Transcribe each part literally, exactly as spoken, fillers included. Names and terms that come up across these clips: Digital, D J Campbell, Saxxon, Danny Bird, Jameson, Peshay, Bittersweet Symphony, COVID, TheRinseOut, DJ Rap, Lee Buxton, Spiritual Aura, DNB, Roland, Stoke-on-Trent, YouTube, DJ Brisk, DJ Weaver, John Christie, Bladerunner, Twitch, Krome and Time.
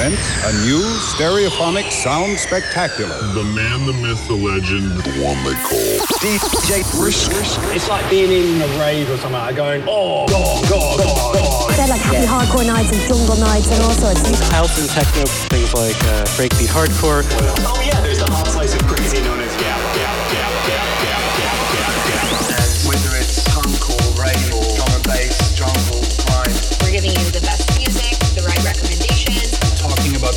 presents a new stereophonic sound spectacular. The man, the myth, the legend, the one they call D J Brisk. It's like being in a rave or something like that, going, oh, God, God, God, God. They're like happy hardcore nights and jungle nights and all sorts of things. House and techno, things like uh, breakbeat hardcore. Oh, yeah, there's a hot slice of crazy known as yeah, yeah, yeah, yeah, yeah, yeah, yeah, yeah. And whether it's punk or rave or drum and bass, jungle, grind. We're giving you the best music, the right recommendations. Talking about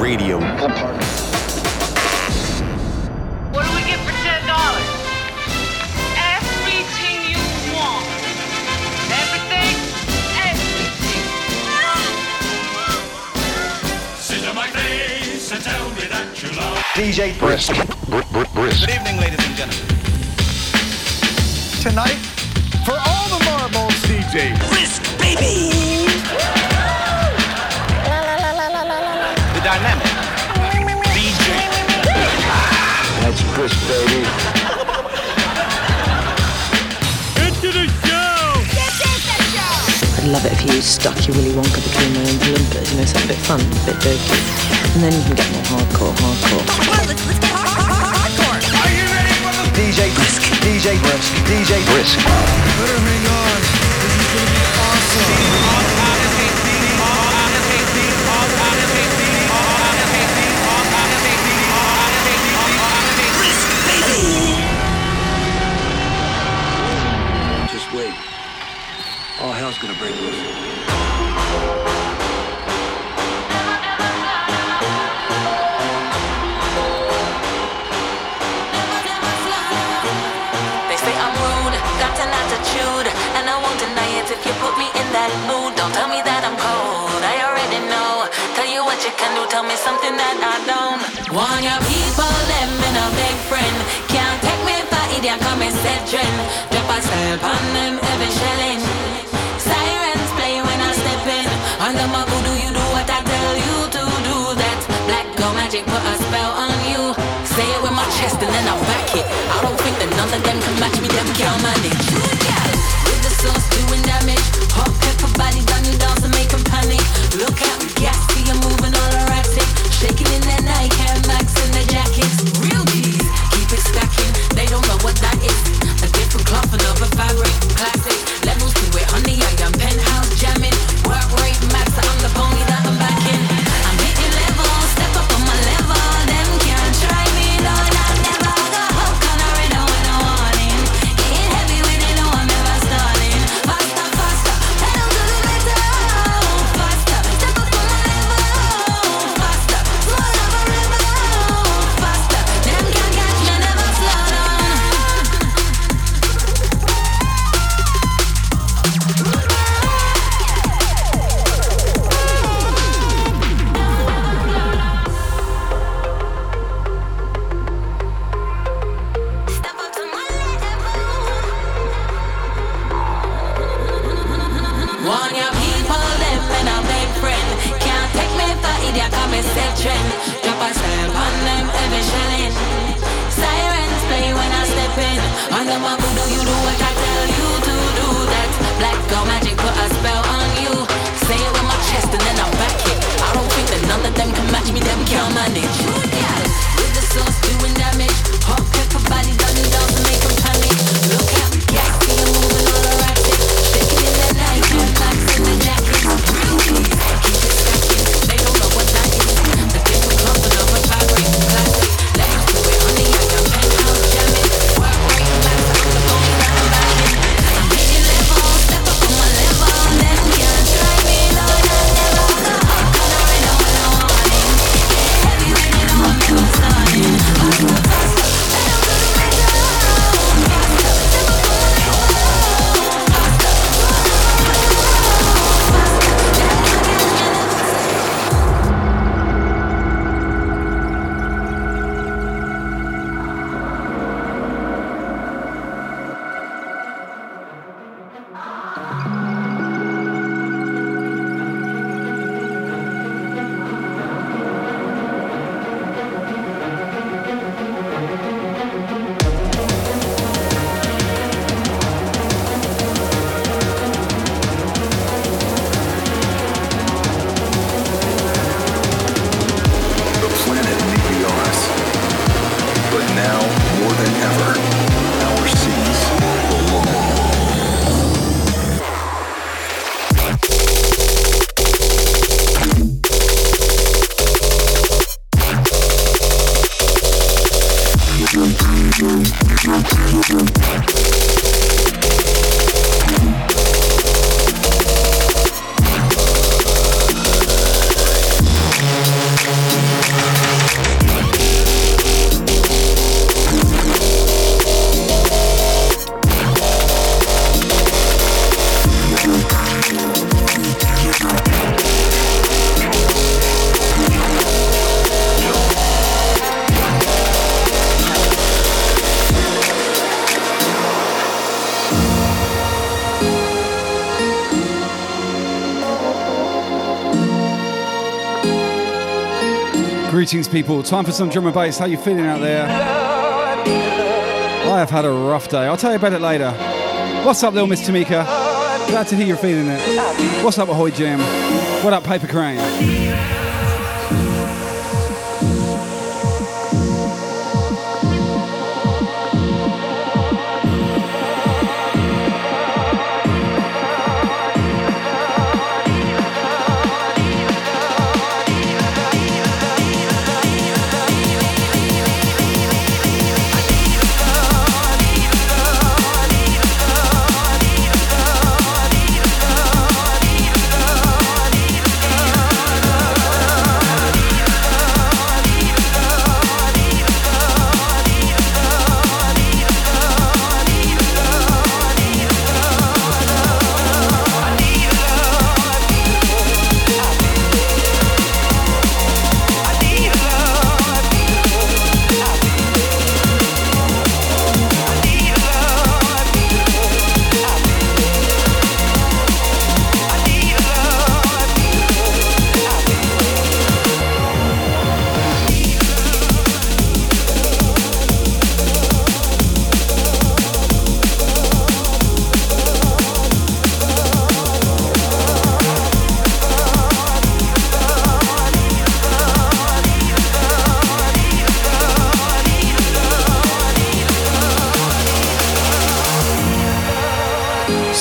Radio. What do we get for ten dollars? Everything you want. Everything, everything. Sit on my face and tell me that you love. D J Brisk. Brisk. Good evening, ladies and gentlemen. Tonight, for all the marbles, D J Brisk, baby. Dynamic. D J. That's Chris, baby. Into the show! Get into the show! I'd love it if you stuck your Willy Wonka between my own Olympus, you know, something a bit fun, a bit jokey. And then you can get more hardcore, hardcore. Well, let's, let's get hard, hard, hardcore! Are you ready for the D J Brisk? D J Brisk. D J Brisk. Put a ring on. This is gonna be awesome. Just wait. All hell's gonna break loose. Tell me something that I don't want. Your people, them in a big friend. Can't take me for idiot, come and set trend. Drop a step on them, every shelling. Sirens play when I step in. Under my voodoo, you do what I tell you to do. That black girl magic put a spell on you. Say it with my chest and then I'll back it. I don't think that none of them can match me, them can't manage. With the sauce doing damage. Hot pepper body, done you down to make them panic. Look out, gassy, you're moving all around. Shaking in their nightcap, Max in their jackets. Real G's, keep it stacking. They don't know what that is. A different cloth, another fabric, classic. Levels to it, honey, I am penthouse jamming. Work rate max, I'm the pony that I'm backing. I'm hitting level, step up on my level. Them can't try me, no, I've never got hope. Can I read out when I want in? Getting heavy when they know I'm never starting. Faster, faster, pedal to the metal. Faster, step up on my level. Greetings, people. Time for some drum and bass. How you feeling out there? I have had a rough day. I'll tell you about it later. What's up, little Miss Tamika? Glad to hear you're feeling it. What's up, Ahoy Jam? What up, Paper Crane?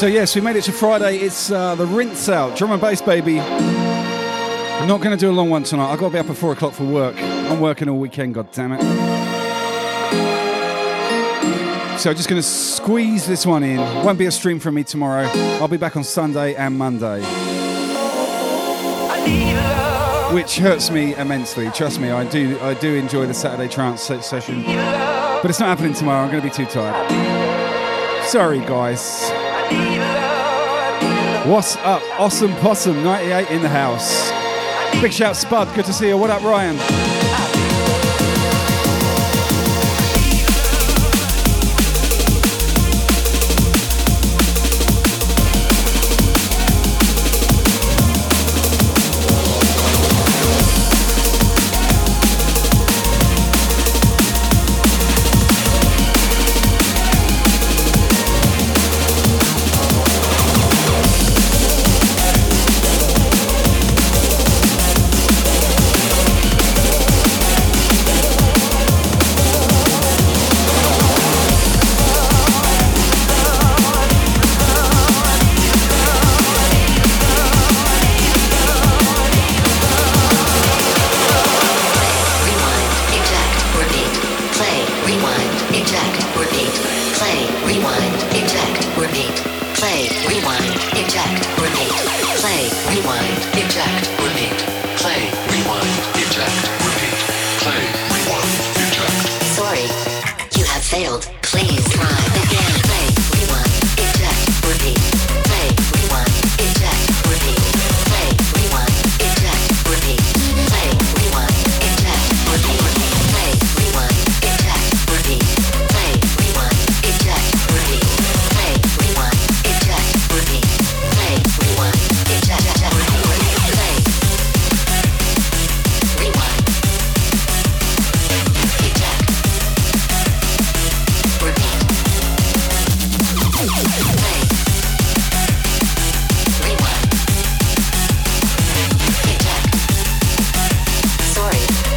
So yes, we made it to Friday. It's uh, the rinse out, drum and bass, baby. I'm not going to do a long one tonight. I've got to be up at four o'clock for work. I'm working all weekend, God damn it. So I'm just going to squeeze this one in. Won't be a stream from me tomorrow. I'll be back on Sunday and Monday, which hurts me immensely. Trust me, I do. I do enjoy the Saturday trance session, but it's not happening tomorrow. I'm going to be too tired. Sorry, guys. What's up? Awesome Possum ninety-eight in the house. Big shout, Spud. Good to see you. What up, Ryan?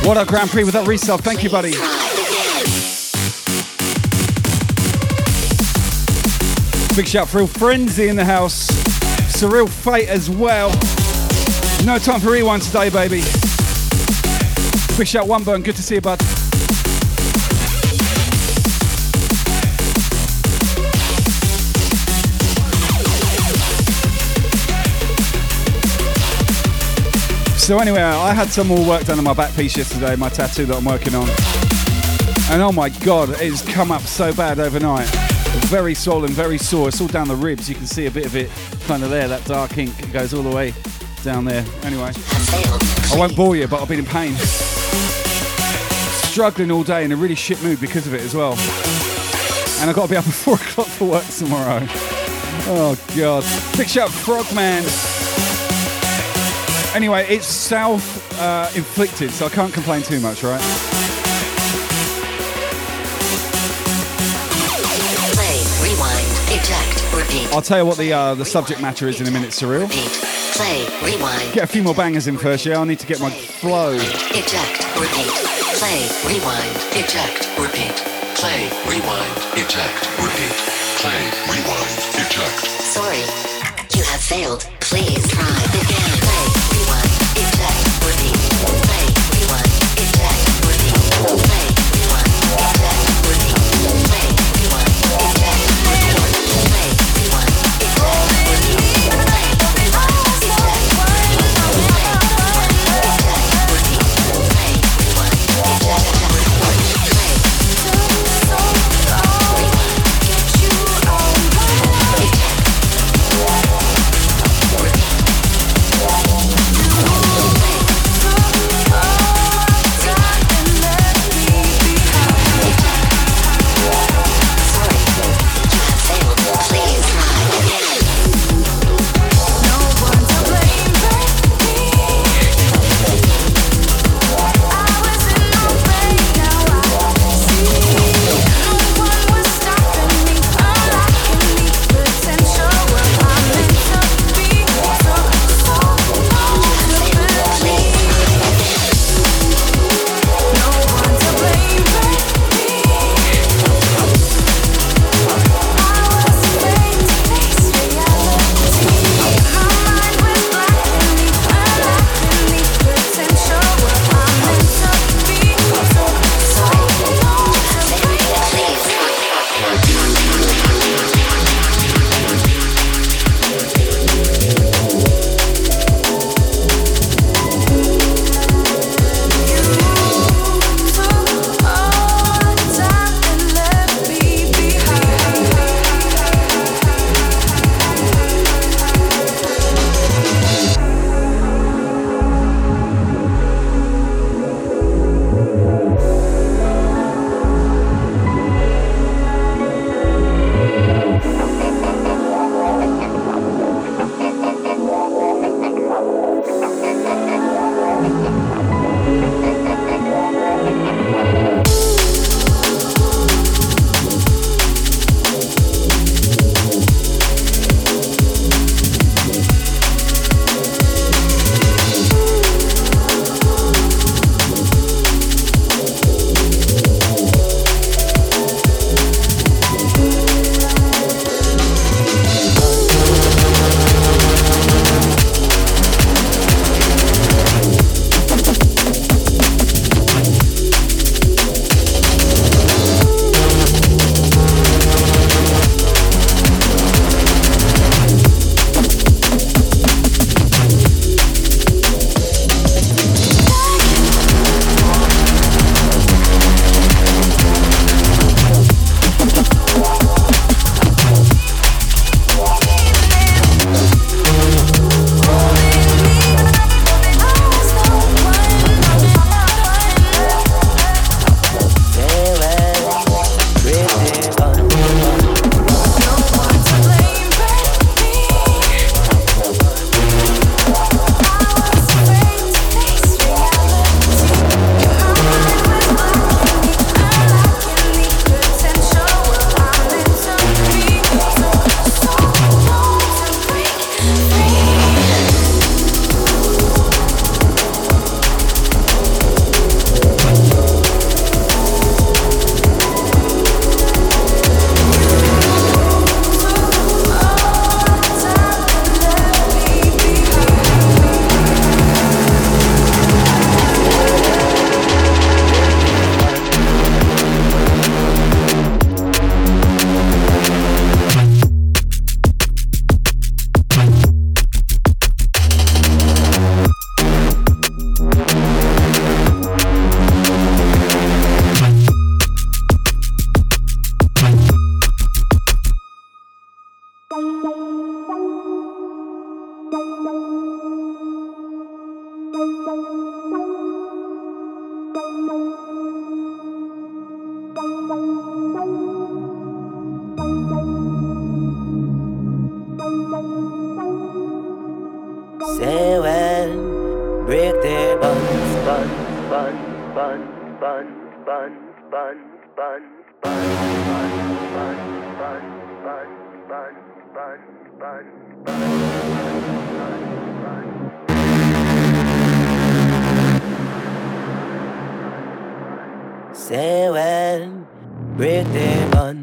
What up, Grand Prix, with that resub? Thank you, buddy. Big shout for Real Frenzy in the house. Surreal Fate as well. No time for rewind today, baby. Big shout, One Burn. Good to see you, bud. So anyway, I had some more work done on my back piece yesterday, my tattoo that I'm working on. And oh my God, it's come up so bad overnight. Very swollen, very sore. It's all down the ribs. You can see a bit of it kind of there, that dark ink. It goes all the way down there. Anyway, I won't bore you, but I've been in pain. Struggling all day in a really shit mood because of it as well. And I've got to be up at four o'clock for work tomorrow. Oh God. Big shout, Frogman. Anyway, it's self-inflicted, uh, so I can't complain too much, right? Play, rewind, eject, repeat. I'll tell you what the uh, the subject matter is in a minute, Surreal. Repeat. Play, rewind. Get a few more bangers in first, yeah? I need to get my flow. Eject, repeat. Play, rewind, eject, repeat. Play, rewind, eject, repeat. Play, rewind, eject. Sorry, you have failed. Please try again. Play, rewind, eject, repeat. Play, rewind, eject, repeat. Play, rewind, eject, repeat. Play, rewind, eject, repeat. Play, rewind, eject, repeat. Say when bun, bun, bun, bun, bun, bun, bun, bun, bun, bun, say well, break the bun.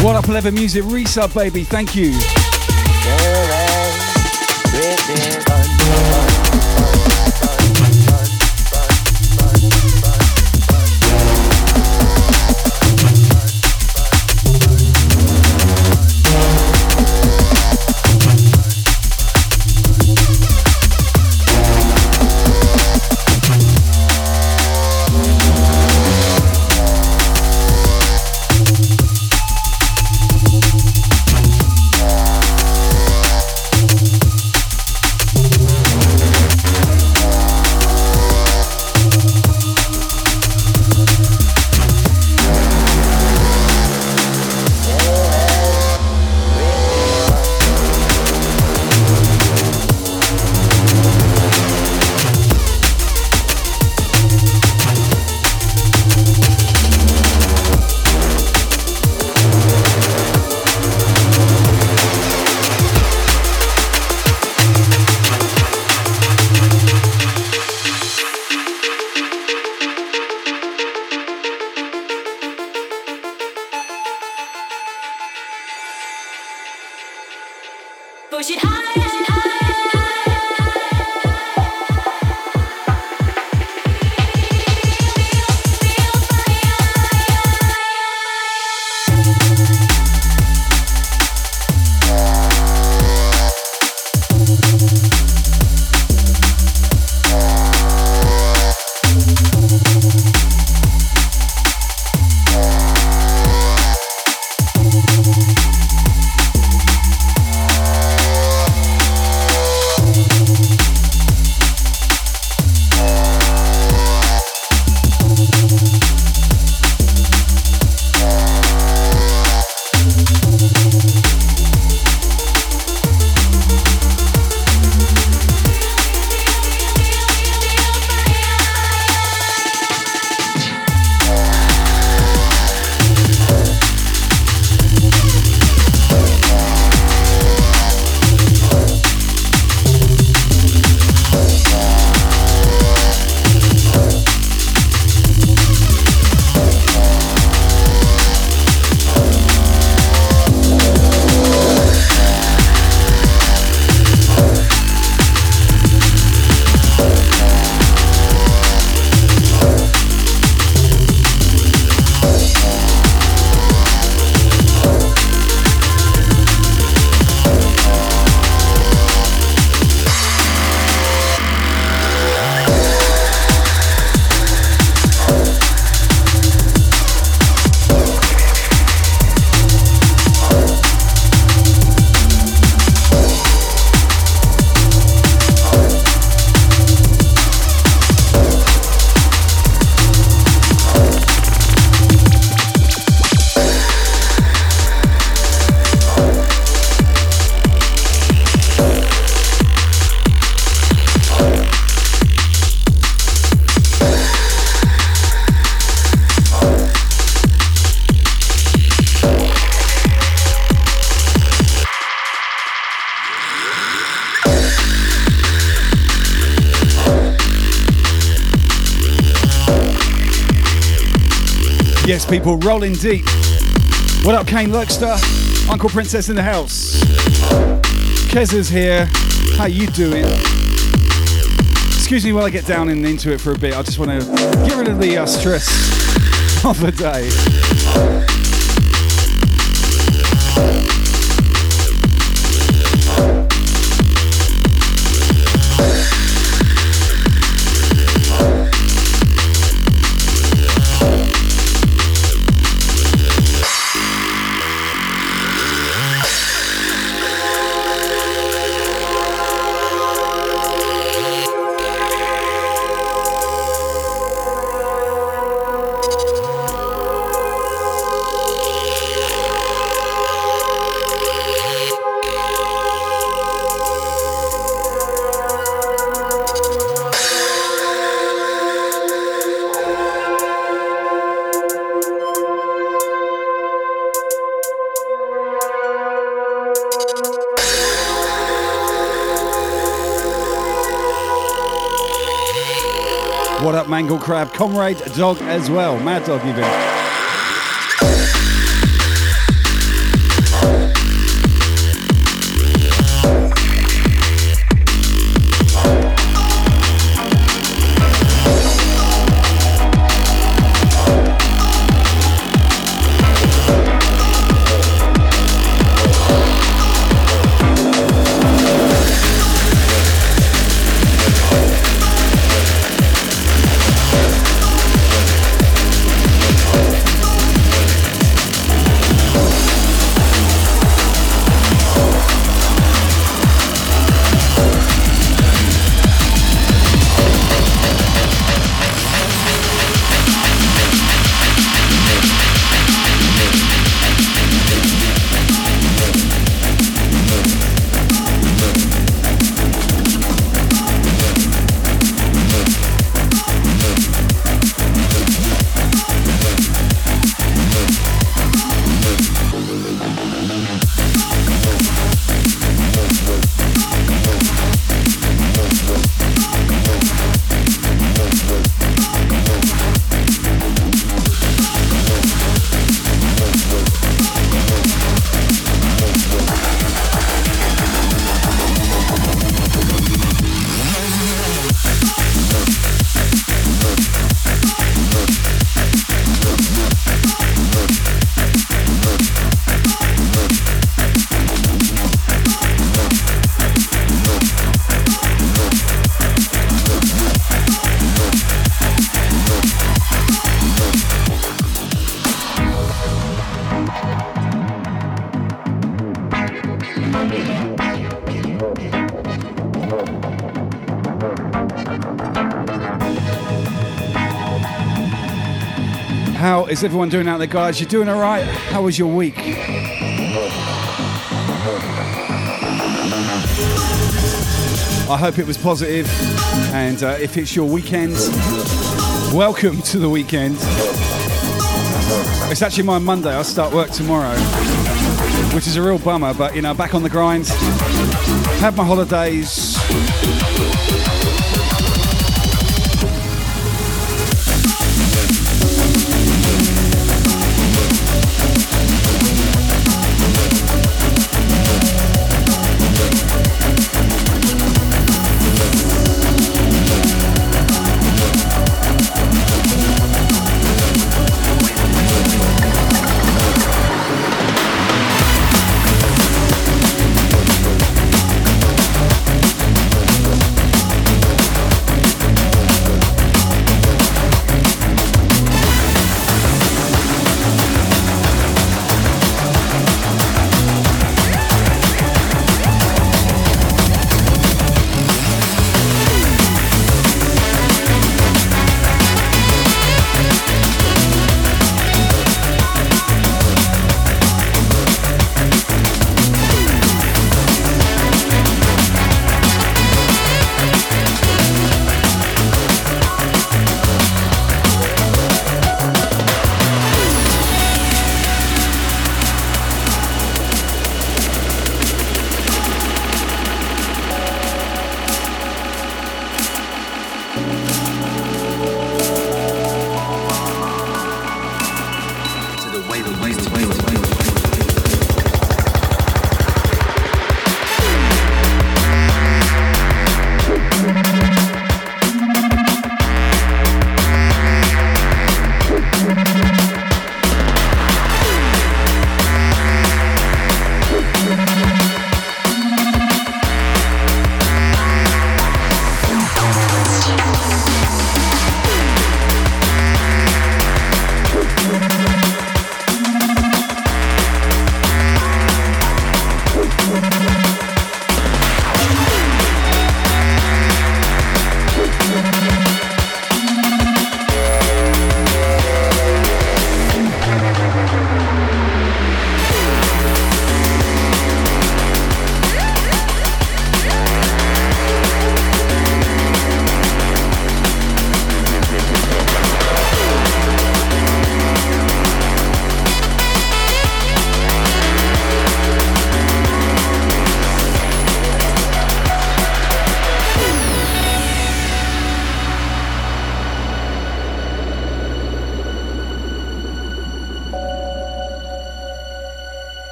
What up, Eleven Music resub, baby. Thank you. Yes, people, rolling deep. What up, Kane Luxter? Uncle Princess in the house. Keza's here. How you doing? Excuse me while I get down and into it for a bit. I just want to get rid of the uh, stress of the day. What Up Mangle Crab, Comrade Dog as well. Mad Dog even. Is everyone doing out there, guys? You're doing all right? How was your week? I hope it was positive, and uh, if it's your weekend, welcome to the weekend. It's actually my Monday. I start work tomorrow, which is a real bummer, but you know, back on the grind. Had my holidays.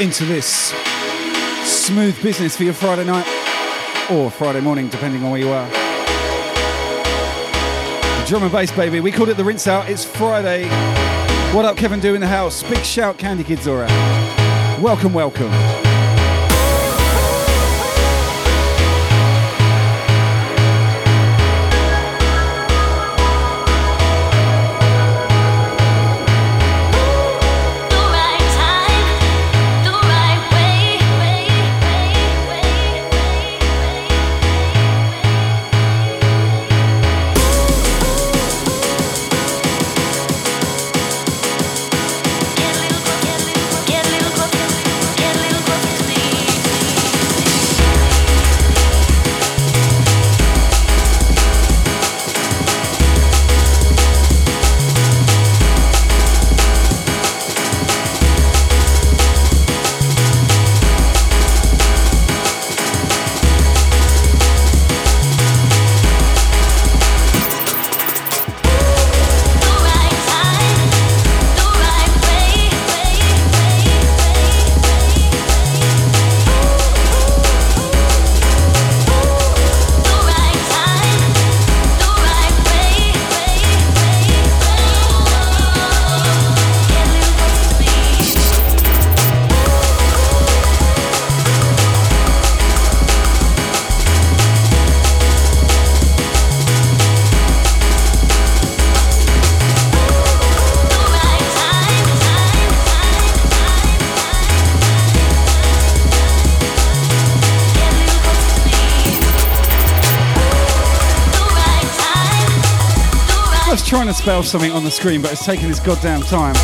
into this smooth business for your Friday night or Friday morning, depending on where you are. Drum and bass, baby. We called it the rinse out. It's Friday. What up, Kevin? Do in the house. Big shout, Candy Kids, all right. Welcome, welcome. Trying to spell something on the screen, but it's taking this goddamn time.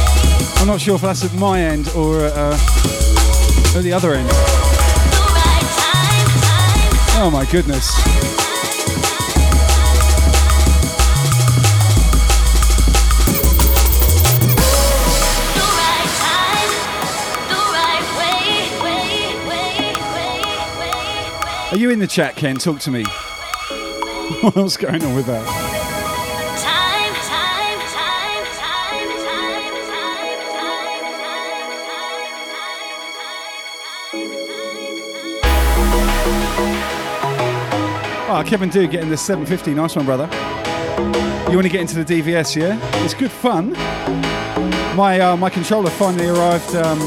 I'm not sure if that's at my end or at, uh, at the other end. Oh my goodness. Are you in the chat, Ken? Talk to me. What's going on with that? Oh, Kevin Do getting the seven fifty. Nice one, brother. You want to get into the D V S, yeah? It's good fun. My uh, my controller finally arrived um,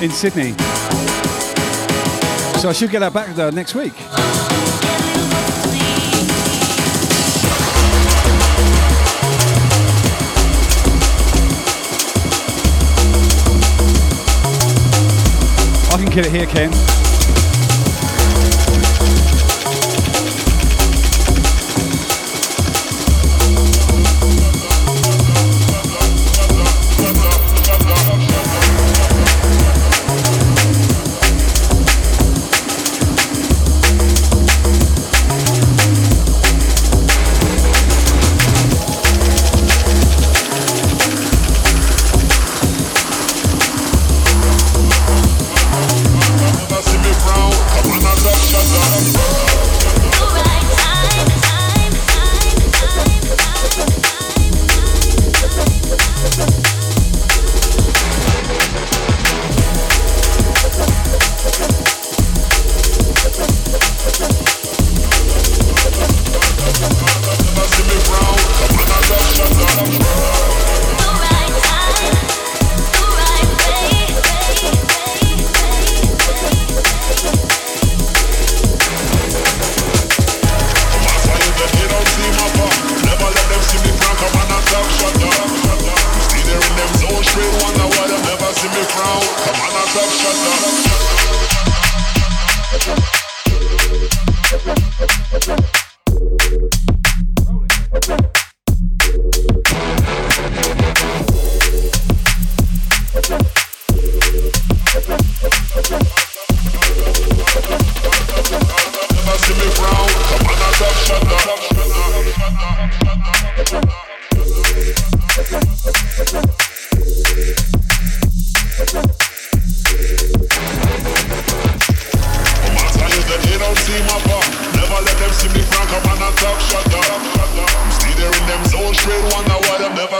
in Sydney. So I should get that back though, next week. I can kill it here, Ken.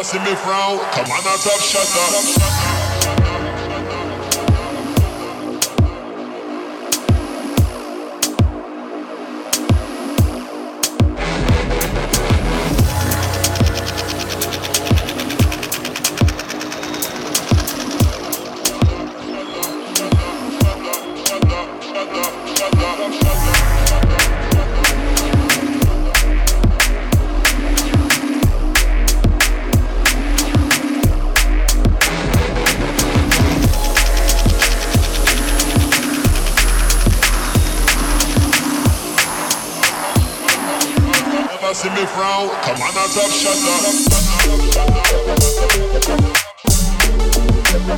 See me frown, come on, now, top shut up. see me frown. Come on, top shutter. See me frown. Come on,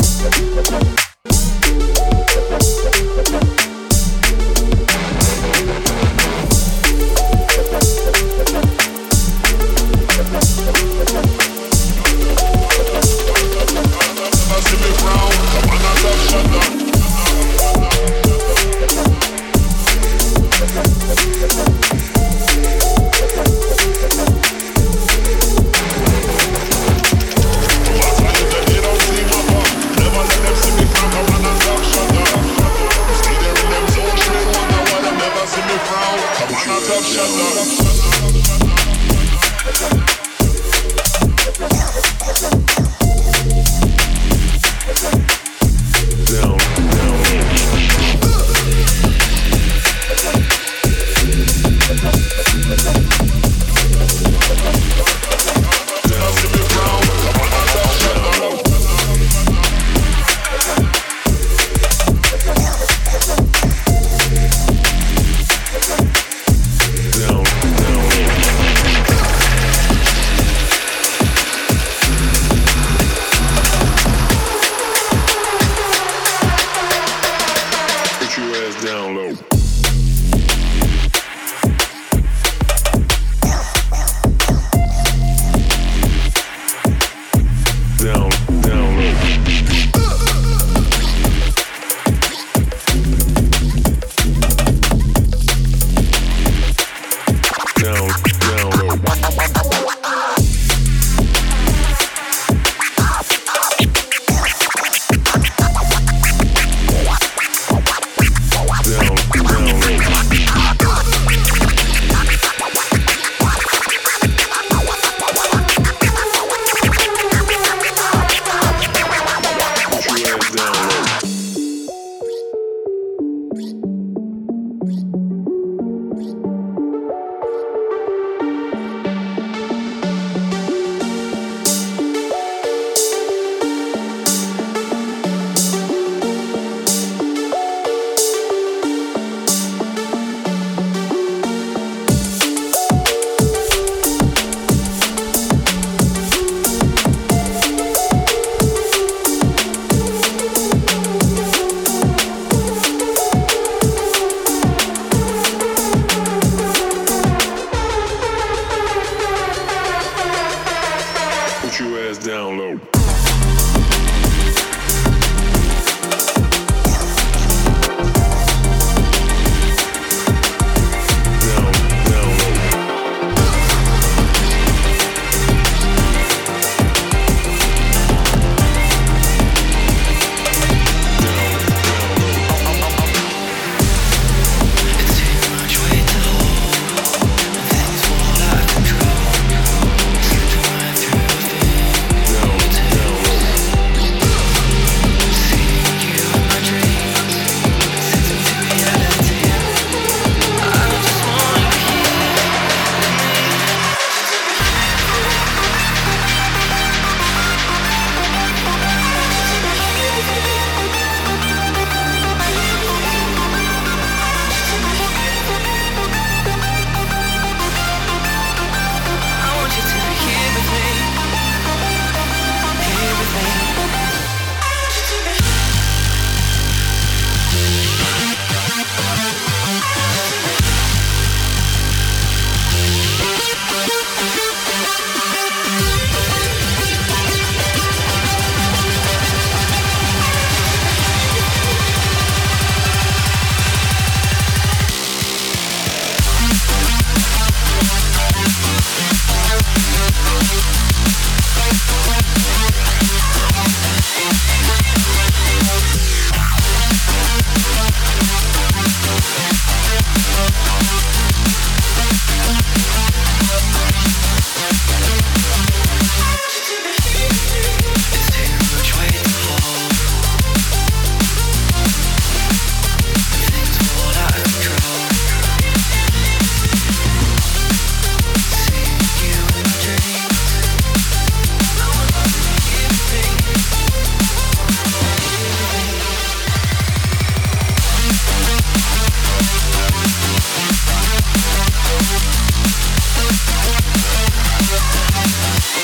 top shutter. Never let them see me from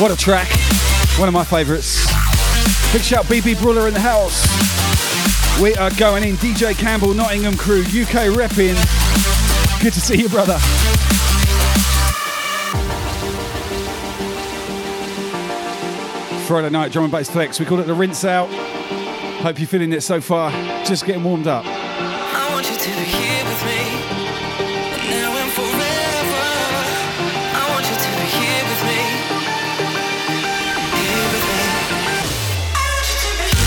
What a track. One of my favourites. Big shout B B Bruller in the house. We are going in. D J Campbell, Nottingham crew, U K repping. Good to see you, brother. Friday night, drum and bass flex. We call it the rinse out. Hope you're feeling it so far. Just getting warmed up. I want you to be here with me. Now and forever. I want you to be here with me. Here with me. I want you to be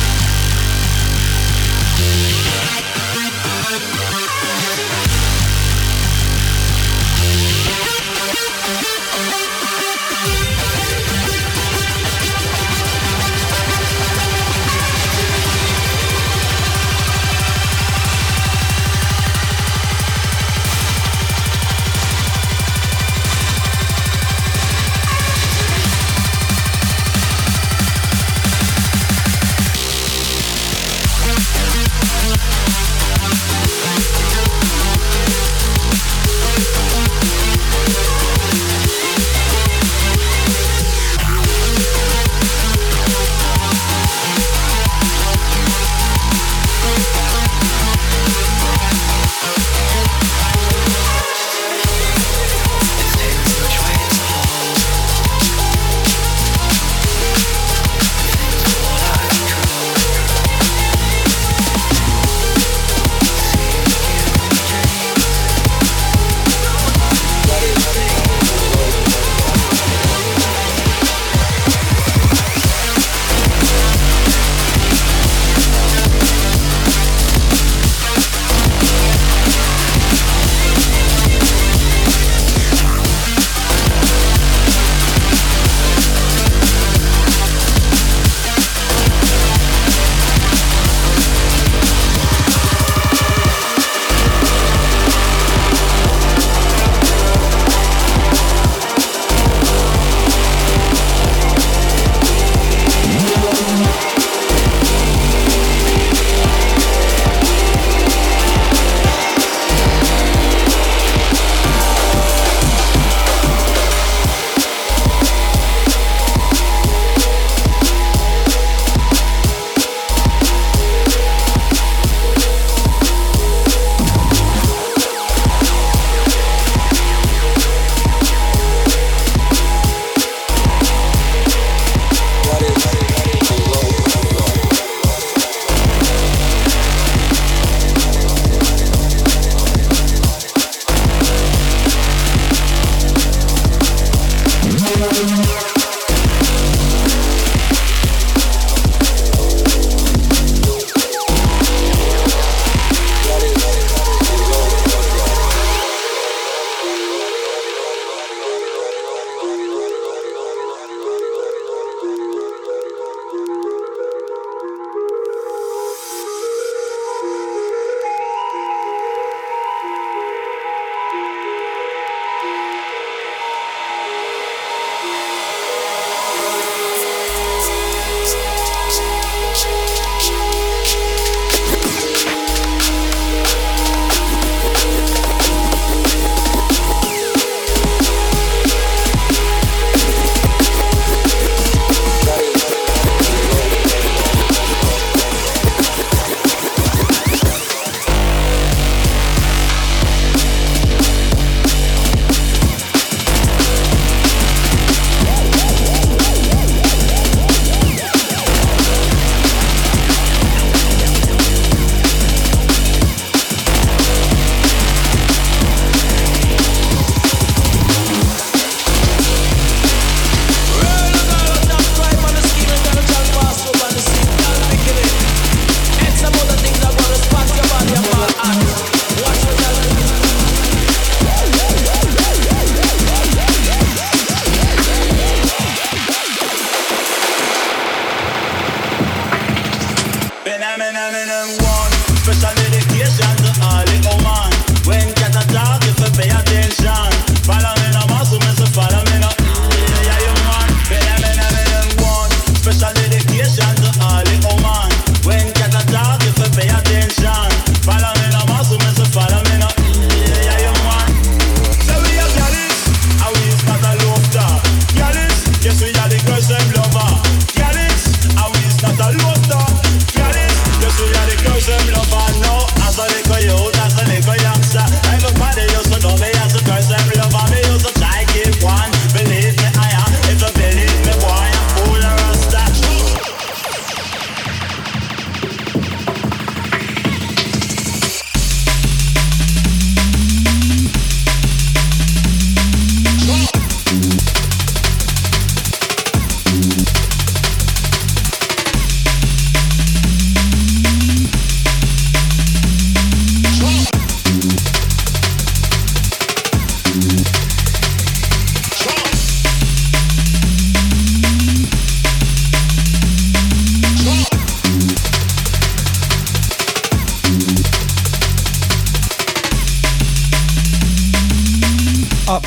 Yes, we are the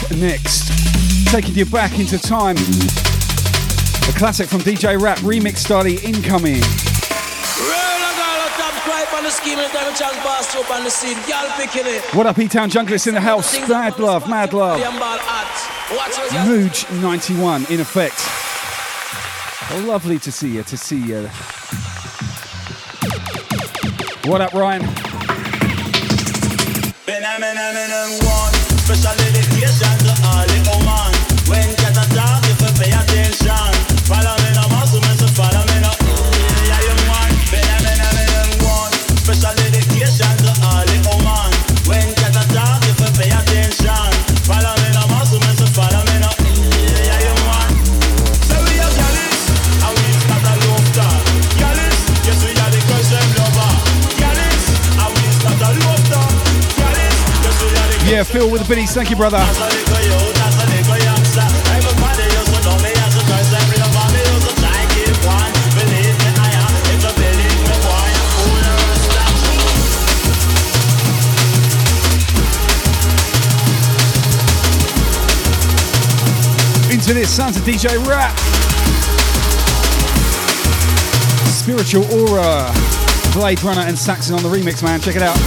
up next. Taking you back into time. A classic from D J Rap, remix study incoming. What up, E-Town Junglers in the house? Mad love, mad love. Mooge ninety-one in effect. Oh, lovely to see you, to see you. What up, Ryan? Special dedication to all the women. When get a talk, you pay attention. Follow me no more, so follow me no. Yeah, you want. Ben I men I men want. Special dedication to all the women. When get a talk, you pay attention. Follow me no more, so follow me no. Yeah, you want. So we are jealous, and we start a love talk. Jealous, yes we are the conscious lover. Jealous, and we start a love talk. Yeah, Phil with the biddies, thank you, brother. Into this, sounds of D J Rap. Spiritual Aura, Bladerunner and Saxxon on the remix, man, check it out.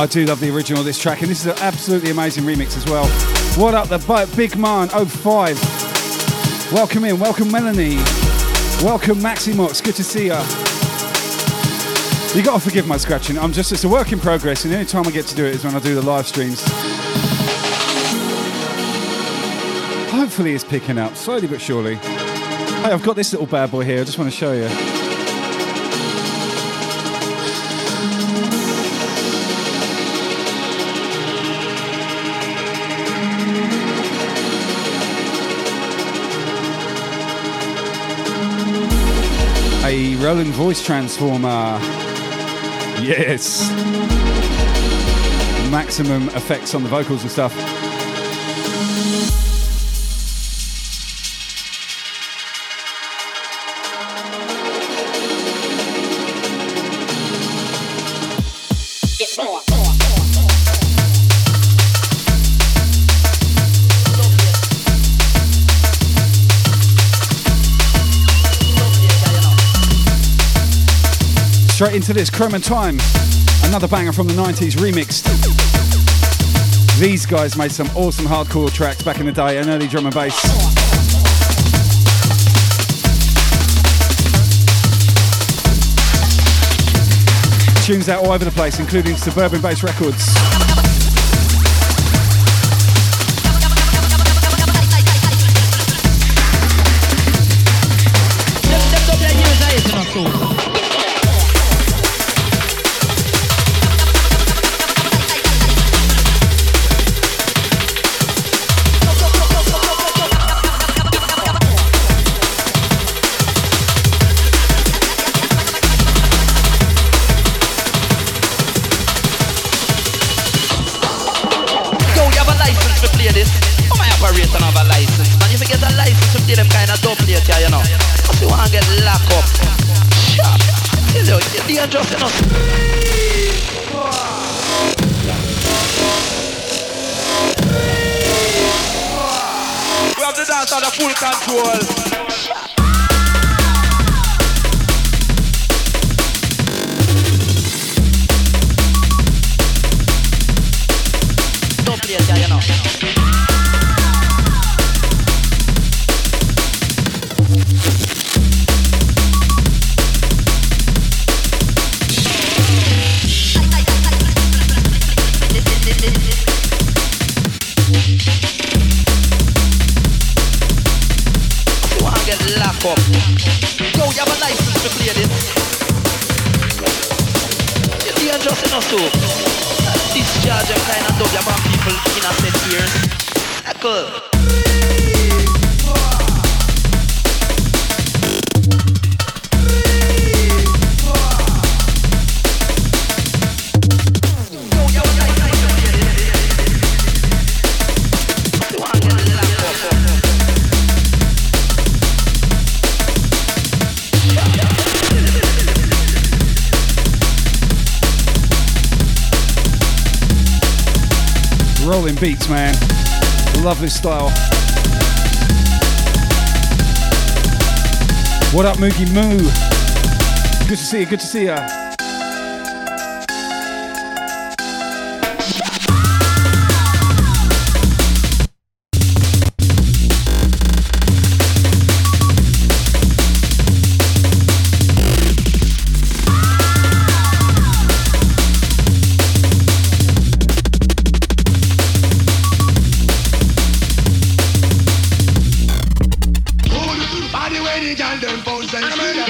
I do love the original of this track, and this is an absolutely amazing remix as well. What up, the big man, oh five. Welcome in, welcome Melanie. Welcome Maximox, good to see ya. You gotta forgive my scratching, I'm just, it's a work in progress, and the only time I get to do it is when I do the live streams. Hopefully it's picking up, slowly but surely. Hey, I've got this little bad boy here, I just want to show you. A Roland voice transformer. Yes. Maximum effects on the vocals and stuff. Get more. Straight into this, Krome and Time. Another banger from the nineties remixed. These guys made some awesome hardcore tracks back in the day, and early drum and bass. Tunes out all over the place, including Suburban Bass Records. Rolling beats, man. Love this style. What up, Moogie Moo? Good to see you, good to see you.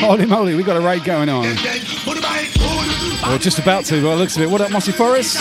Holy moly, we got a raid going on. We're just about to, by the looks of it. What up, Mossy Forest?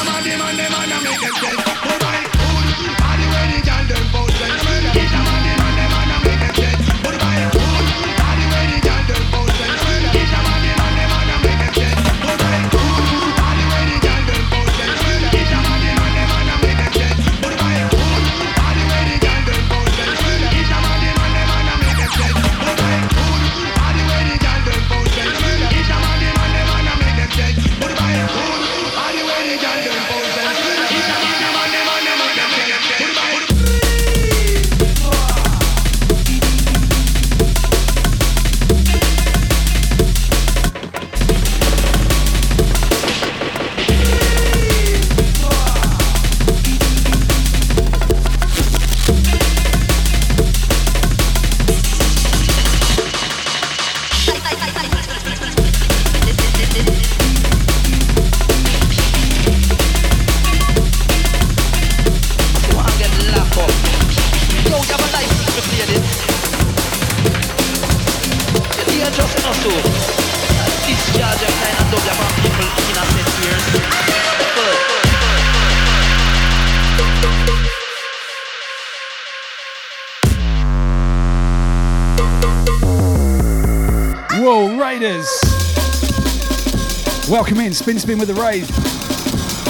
Welcome in, Spin Spin with the raid.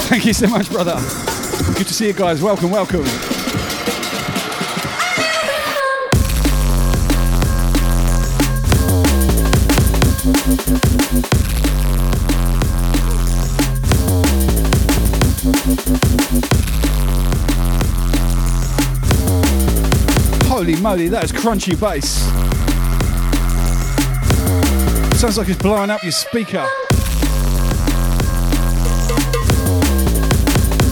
Thank you so much, brother. Good to see you guys. Welcome, welcome. Holy moly, that is crunchy bass. Sounds like it's blowing up your speaker.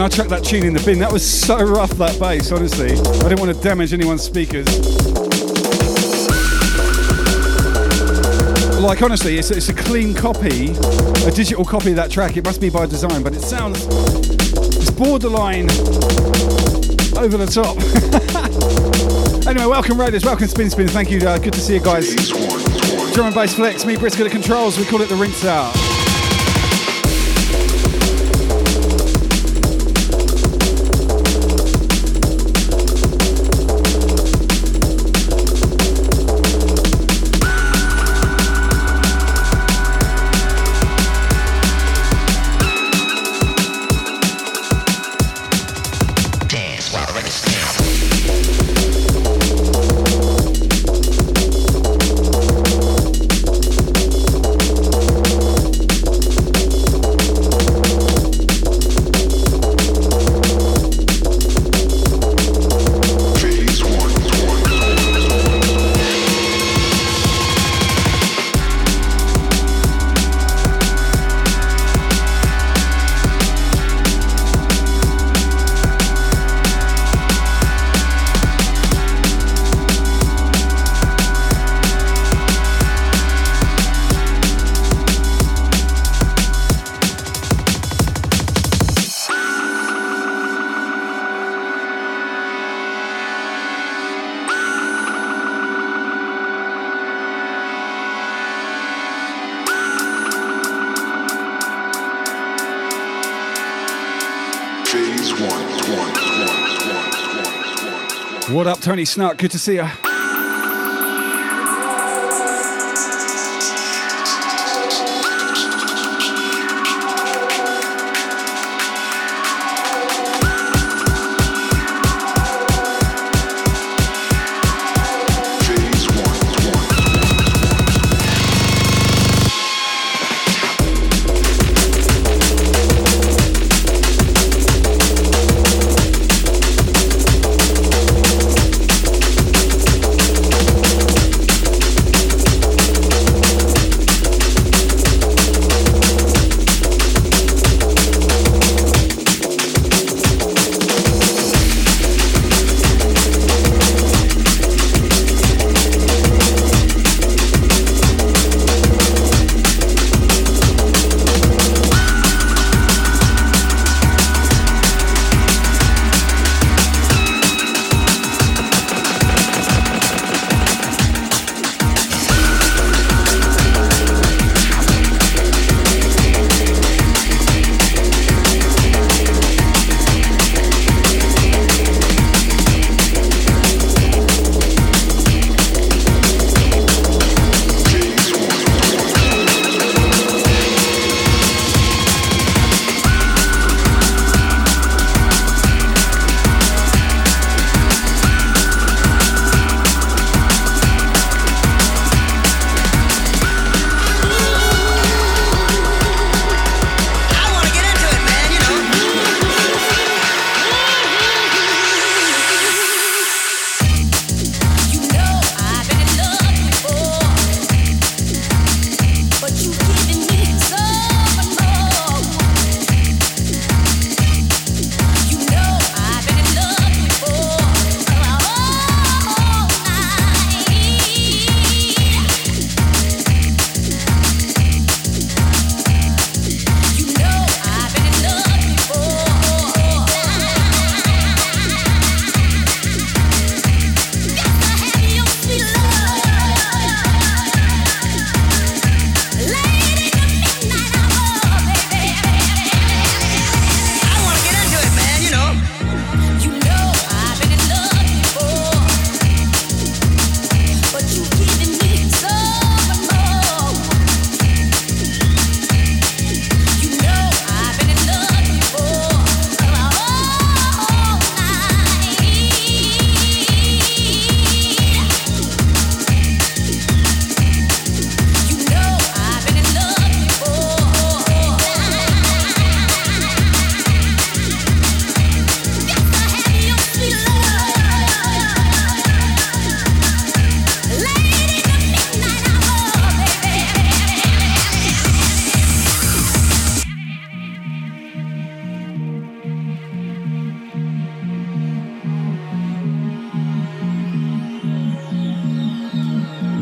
I chucked that tune in the bin. That was so rough, that bass, honestly. I didn't want to damage anyone's speakers. Like, honestly, it's, it's a clean copy, a digital copy of that track. It must be by design, but it sounds... It's borderline over the top. Anyway, welcome, Raiders. Welcome, Spin Spin. Thank you. Uh, good to see you guys. Drum and bass flex. Me, Brisk, at the controls. We call it the rinse out. What up, Tony Snark? Good to see you.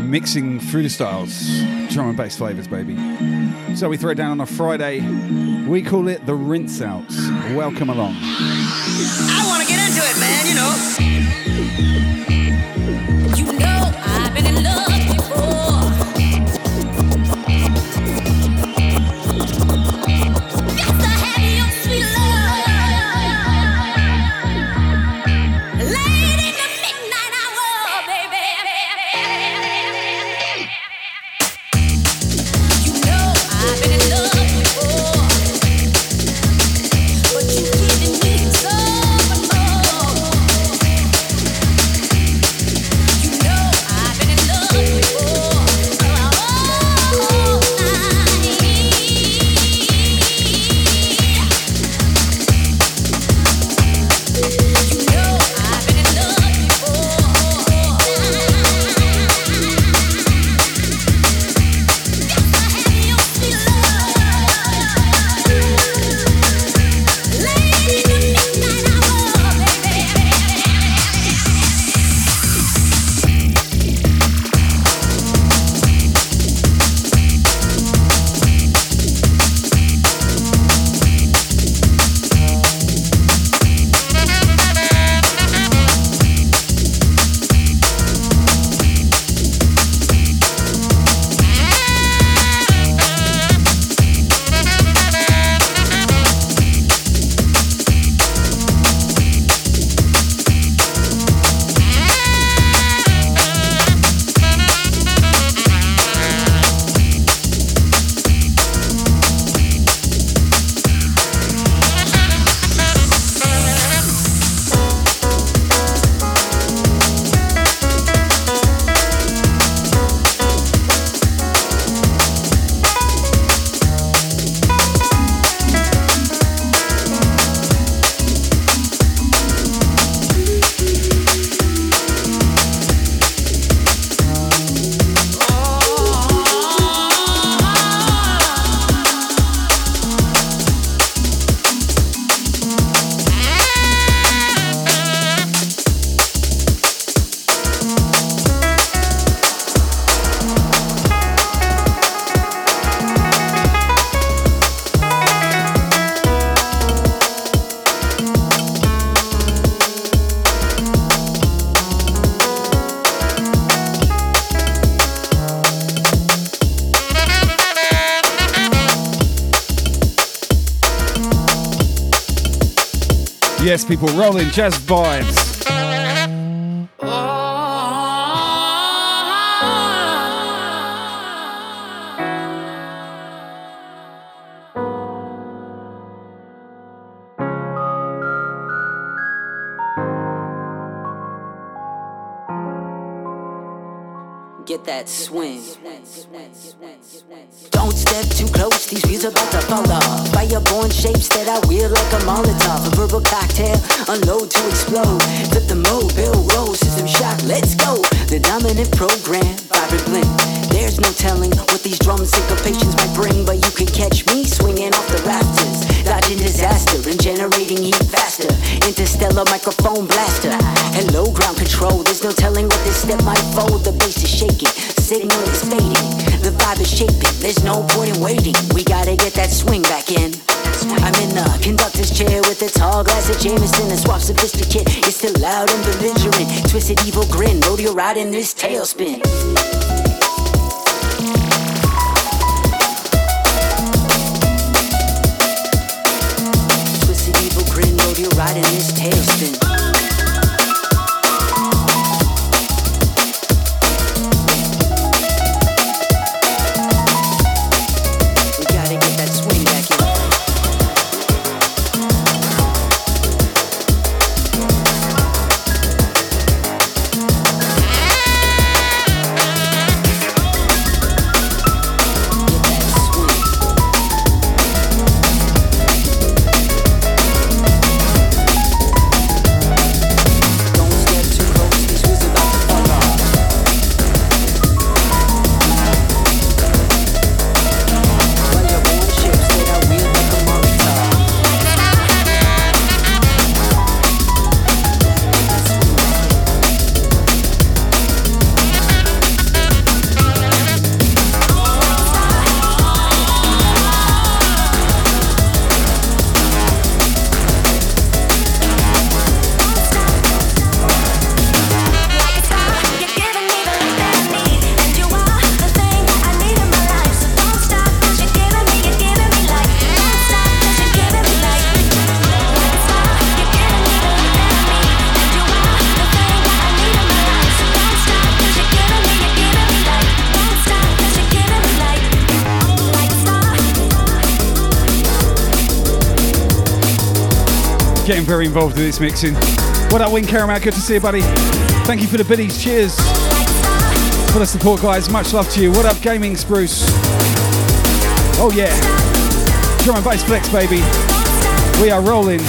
mixing through the styles, drum and bass flavors, baby. So we throw it down on a Friday. We call it the rinse out. Welcome along. I want to get into it, man, you know. You know I've been in love before. Yes, people, rolling jazz vibes. Get that swing. Don't step too close, these views are about to fall off. Fireborn shapes that I wear like a Molotov. A verbal cocktail, unload to explode. Flip the mobile roll, system shock, let's go. The dominant program, vibrant blend. There's no telling what these drum syncopations might bring, but you can catch me swinging off the rafters, dodging disaster and generating heat faster. Interstellar microphone blaster. Hello ground control, there's no telling what this step might fold. The bass is shaking, signal is fading, the vibe is shaping, there's no point in waiting. We gotta get that swing back in. I'm in the conductor's chair with a tall glass of Jameson and swap sophisticate. It's still loud and belligerent, twisted evil grin, rodeo ride in this tailspin. Twisted evil grin, rodeo ride in this tailspin. getting very involved in this mixing. What up, Win Caramel? Good to see you, buddy. Thank you for the biddies. Cheers for the support, guys. Much love to you. What up, Gaming Spruce? Oh, yeah. Drum and bass flex, baby. We are rolling.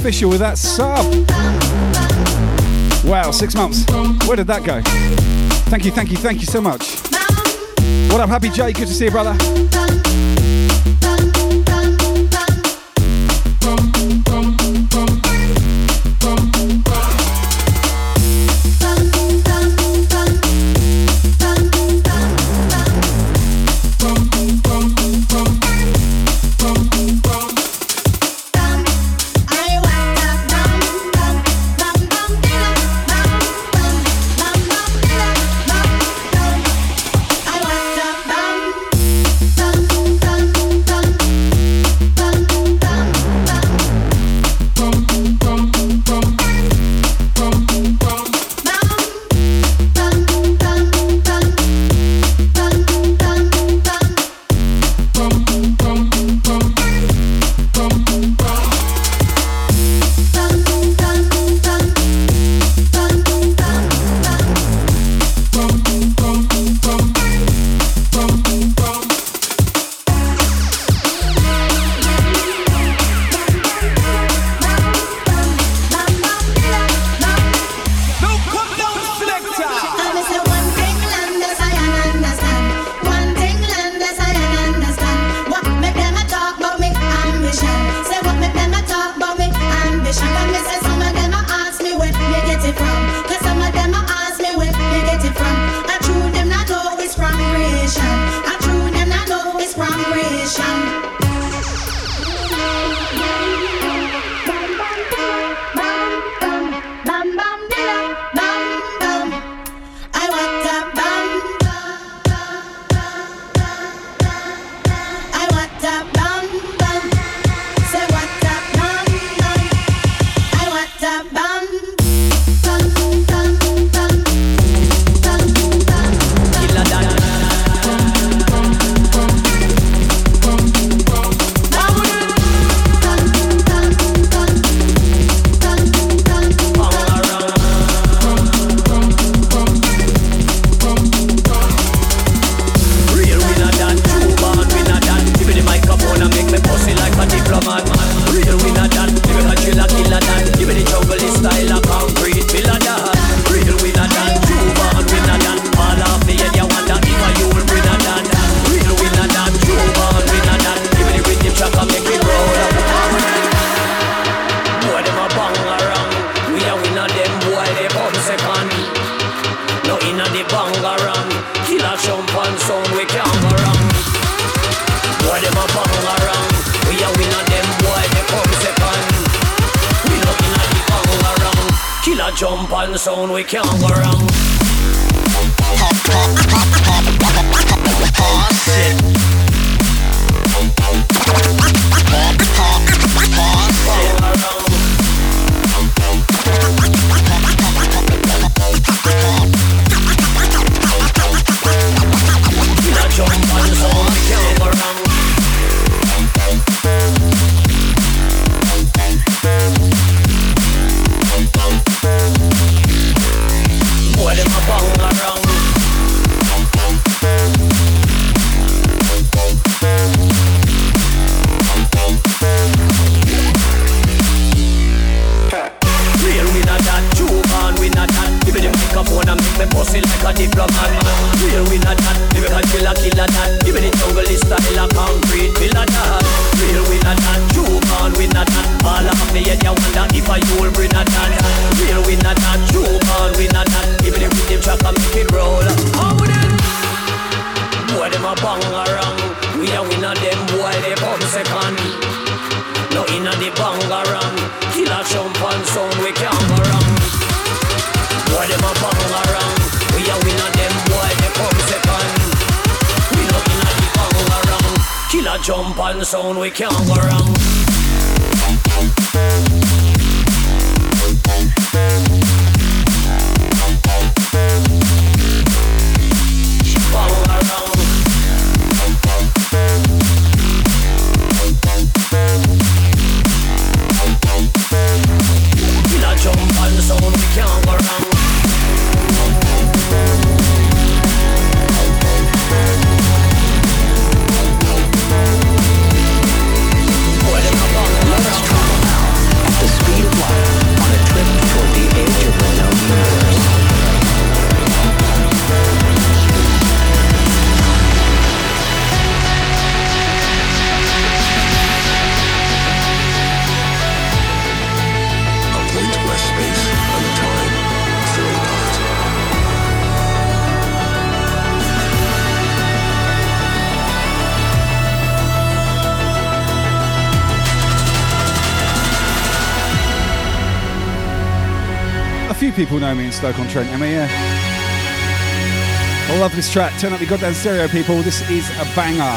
Official with that sub. Wow, six months. Where did that go? Thank you, thank you, thank you so much. What up, Happy Jay? Good to see you, brother. Bye. Killer jump on the sound, we can't go wrong. Oh shit. Killer jump on the sound, we can't go wrong. Jump on the sound, we can't go wrong. People know me in Stoke-on-Trent, I mean, yeah. I love this track. Turn up your goddamn stereo, people. This is a banger.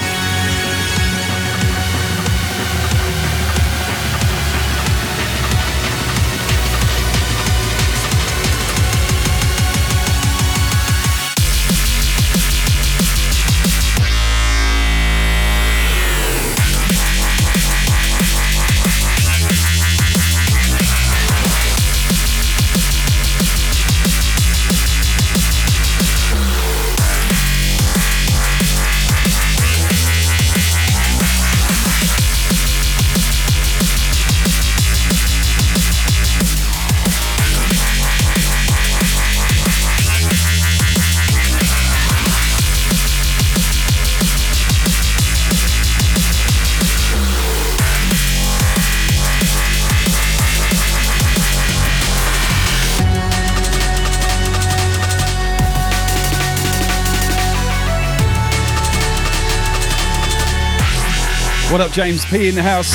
What up, James P in the house?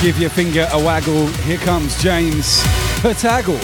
Give your finger a waggle. Here comes James Pertagle.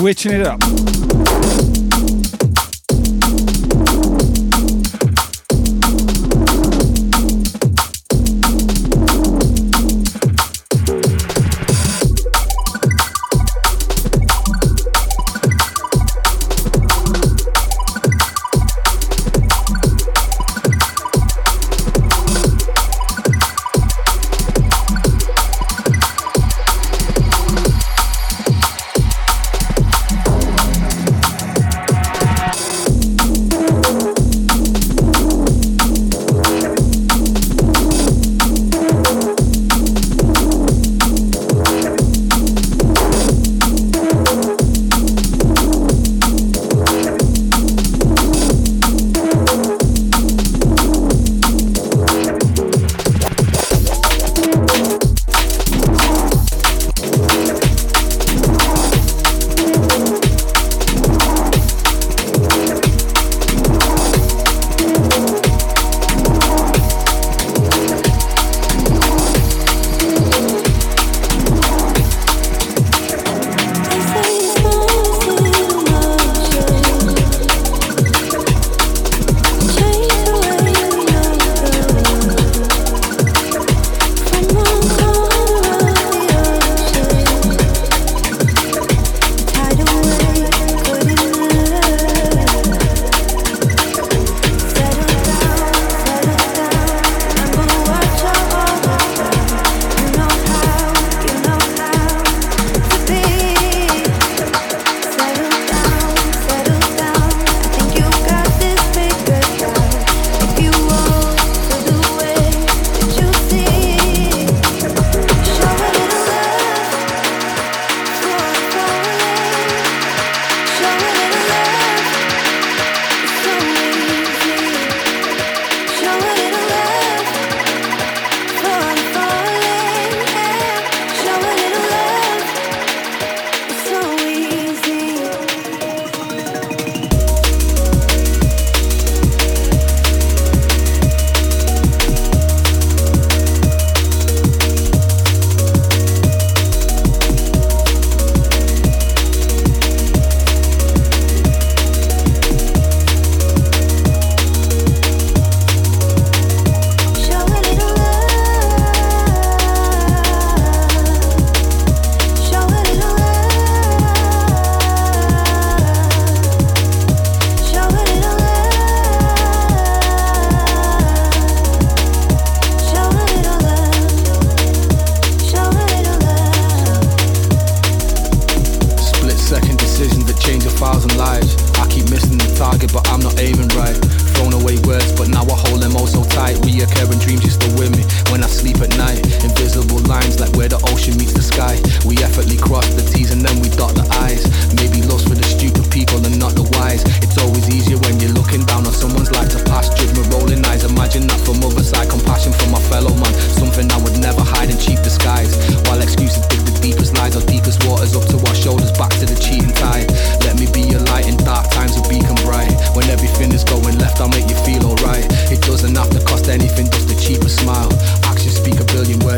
switching it up.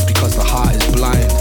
Because the heart is blind.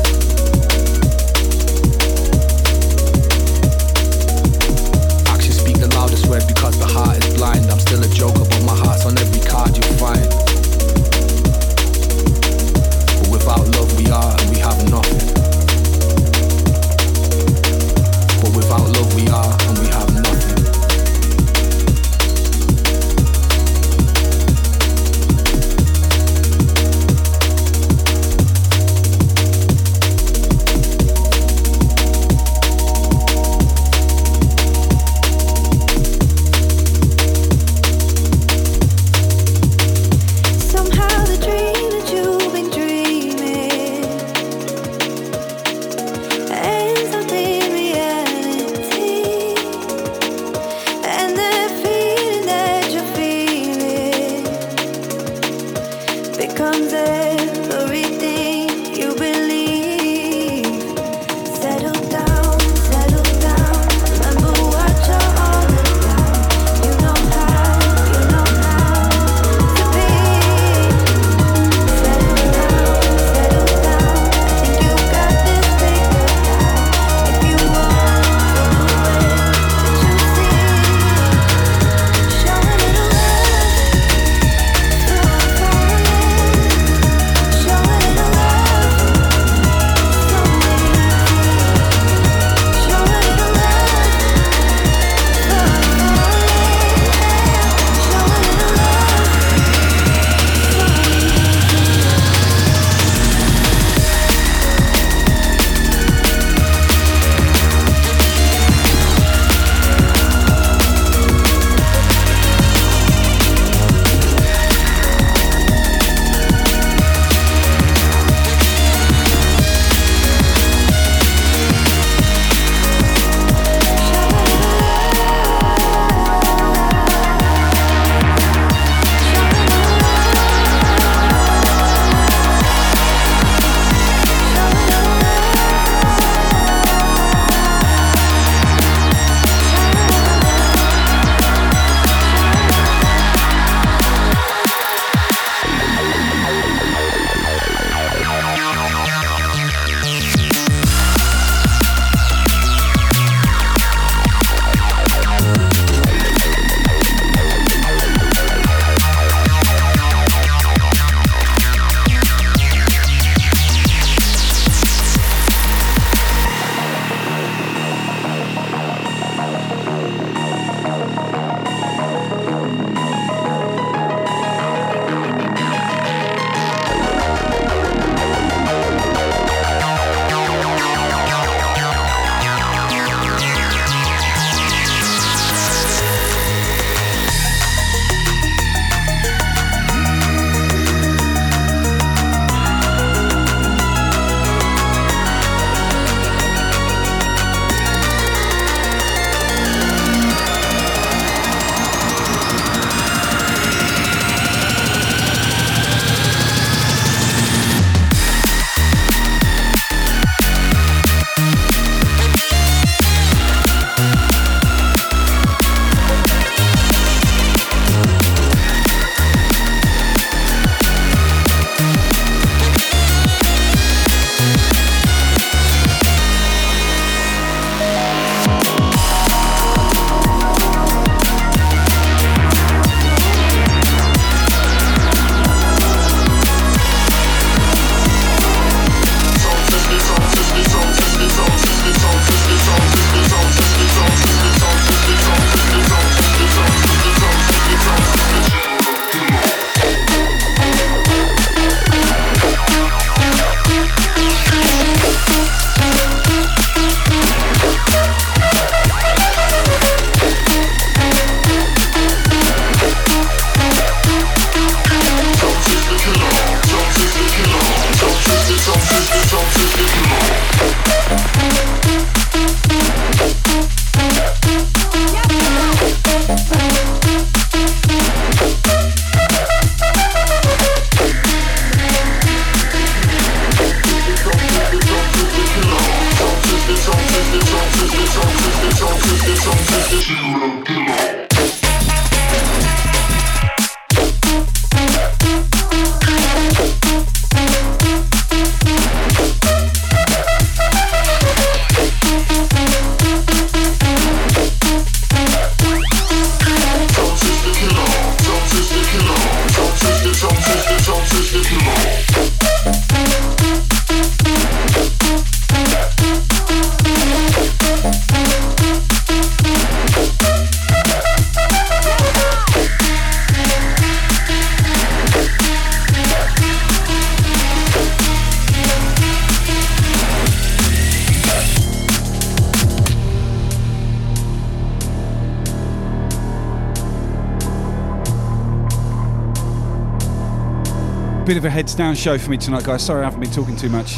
bit of a heads down show for me tonight, guys. Sorry I haven't been talking too much.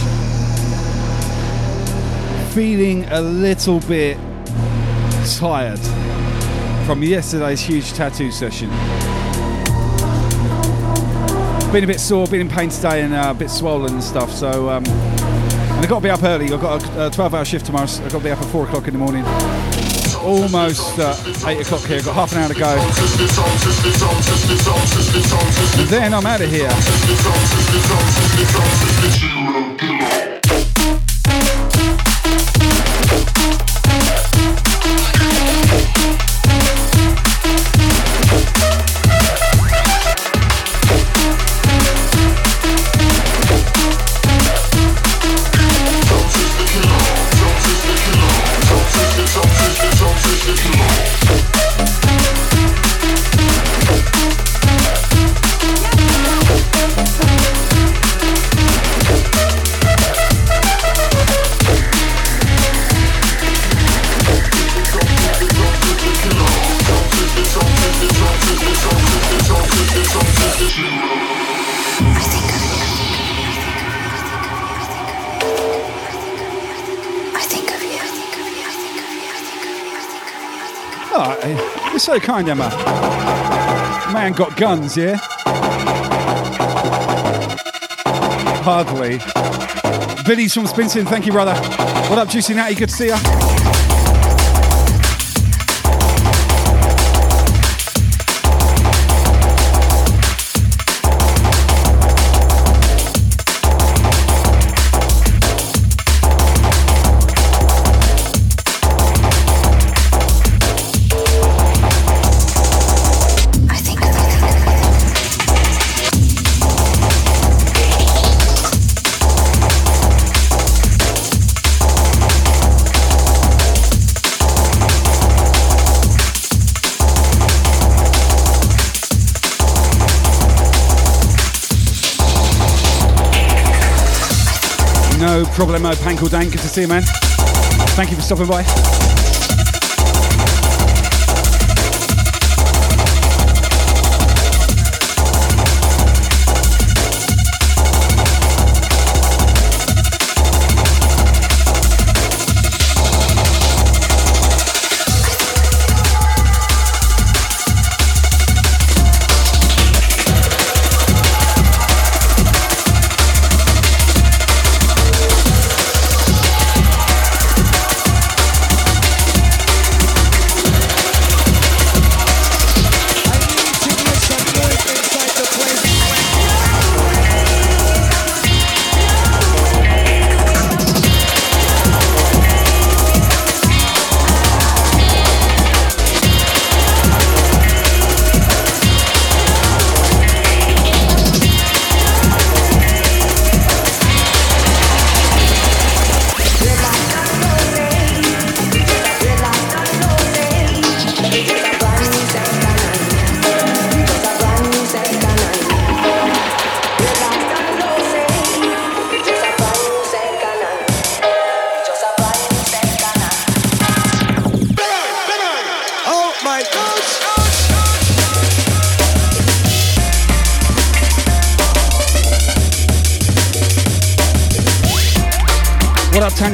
Feeling a little bit tired from yesterday's huge tattoo session. Been a bit sore, been in pain today, and uh, a bit swollen and stuff. So, um, and I've got to be up early. I've got a twelve-hour shift tomorrow. So I've got to be up at four o'clock in the morning. Almost uh, eight o'clock here. Got half an hour to go. And then I'm out of here. So kind, Emma. Man got guns, yeah? Hardly. Billy's from Spinson, thank you, brother. What up, Juicy Natty? Good to see ya. Problemo, Pankle Dan, good to see you, man. Thank you for stopping by.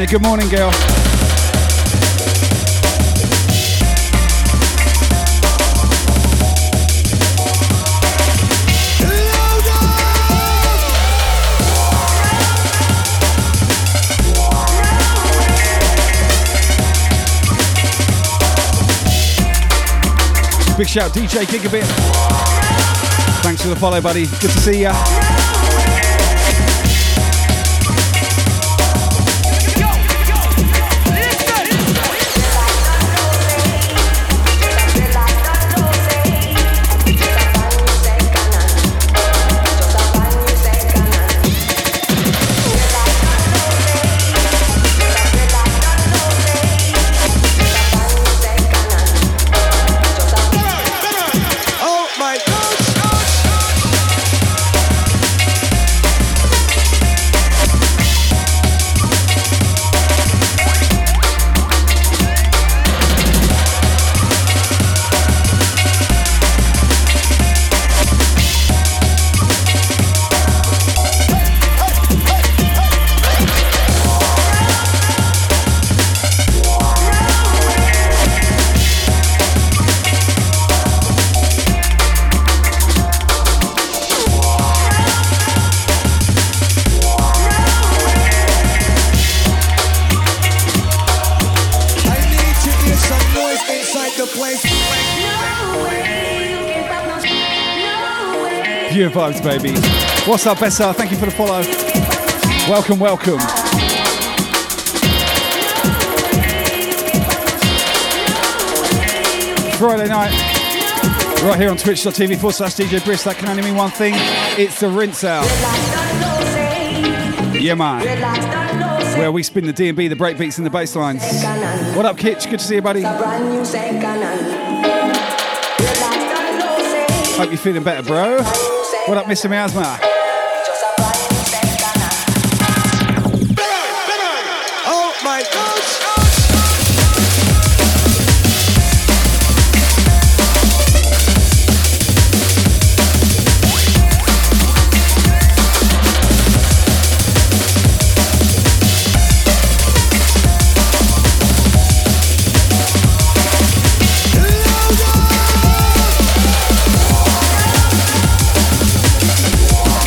Good morning, girl. Big shout, D J Gigabit. Thanks for the follow, buddy. Good to see ya. Pure vibes, baby. What's up, Peshay? Thank you for the follow. Welcome, welcome. Friday night, right here on twitch.tv forward slash DJ Brisk. That can only mean one thing, it's the rinse out. Yeah, man. Where we spin the D and B, the breakbeats and the bass lines. What up, Kitch? Good to see you, buddy. Hope you're feeling better, bro. What up, Mister Miasma? Oh my gosh!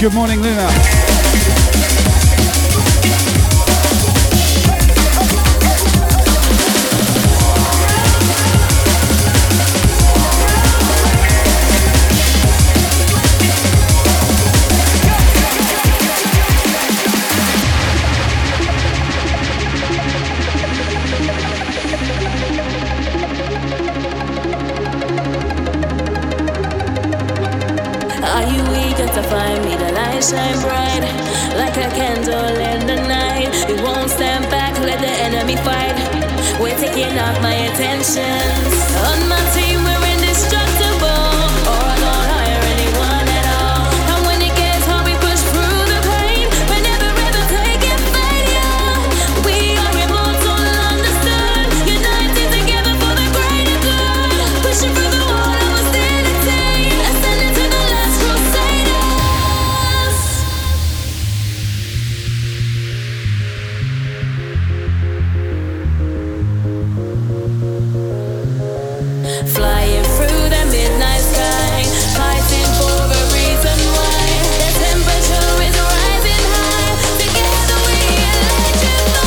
Good morning, Luna. Shine bright like a candle in the night. We won't stand back, let the enemy fight. We're taking off my attentions. On my team we're indestructible, or I don't hire anyone at all. And when it gets hard we push through the pain. We're never ever taking failure. We are immortal, understood. United together for the greater good. Pushing through the wall, I was still a team. Ascending to the last crusade. Flying through the midnight sky, fighting for a reason why. The temperature is rising high. Together we electrify.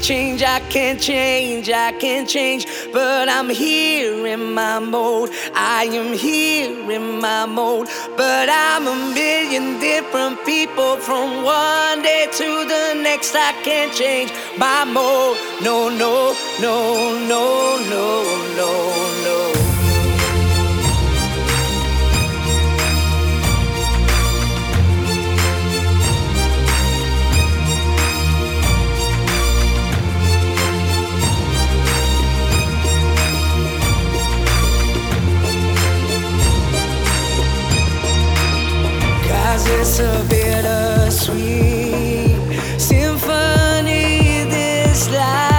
Change, I can't change, I can't change, but I'm here in my mode. I am here in my mode, but I'm a million different people from one day to the next. I can't change my mode. No, no, no, no, no, no, no. It's a bittersweet symphony, this life.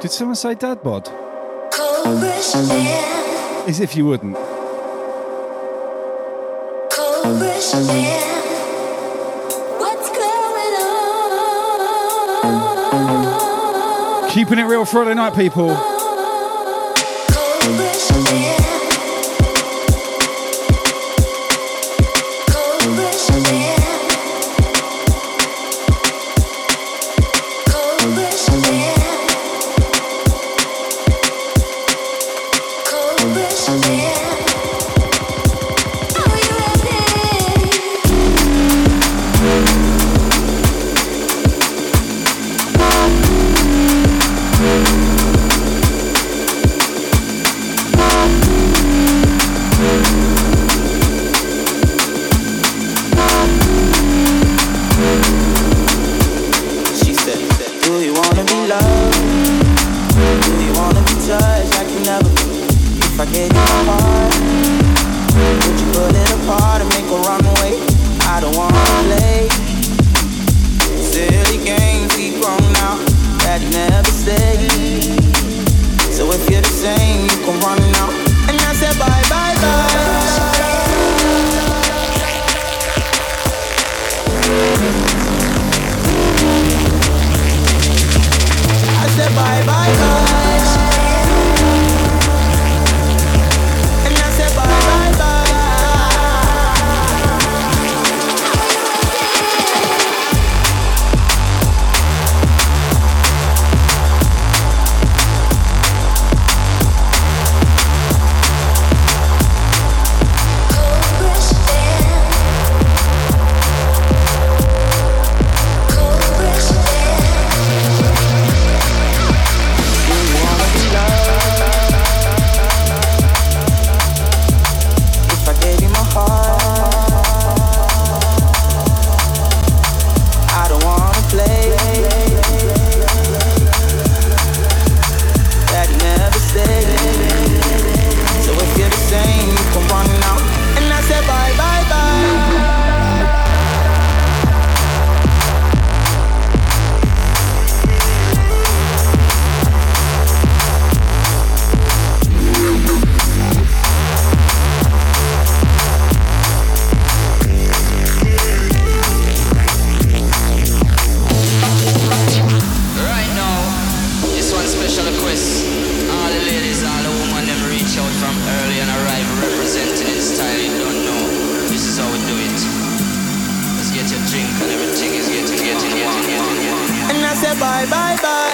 Did someone say dad bod? As if you wouldn't. What's going on? Keeping it real Friday night, people. Bye, bye, bye. request, all the ladies, all the women, them reach out from early and arrive representing in style you don't know. This is how we do it. Let's get your drink and everything is getting, getting, getting, getting, getting. And I say bye, bye, bye.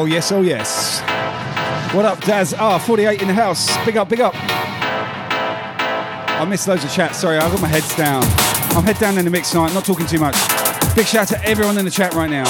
Oh yes, oh yes. What up, Daz? Ah, forty-eight in the house. Big up, big up. I missed loads of chat. Sorry, I've got my heads down. I'm head down in the mix tonight, not talking too much. Big shout out to everyone in the chat right now.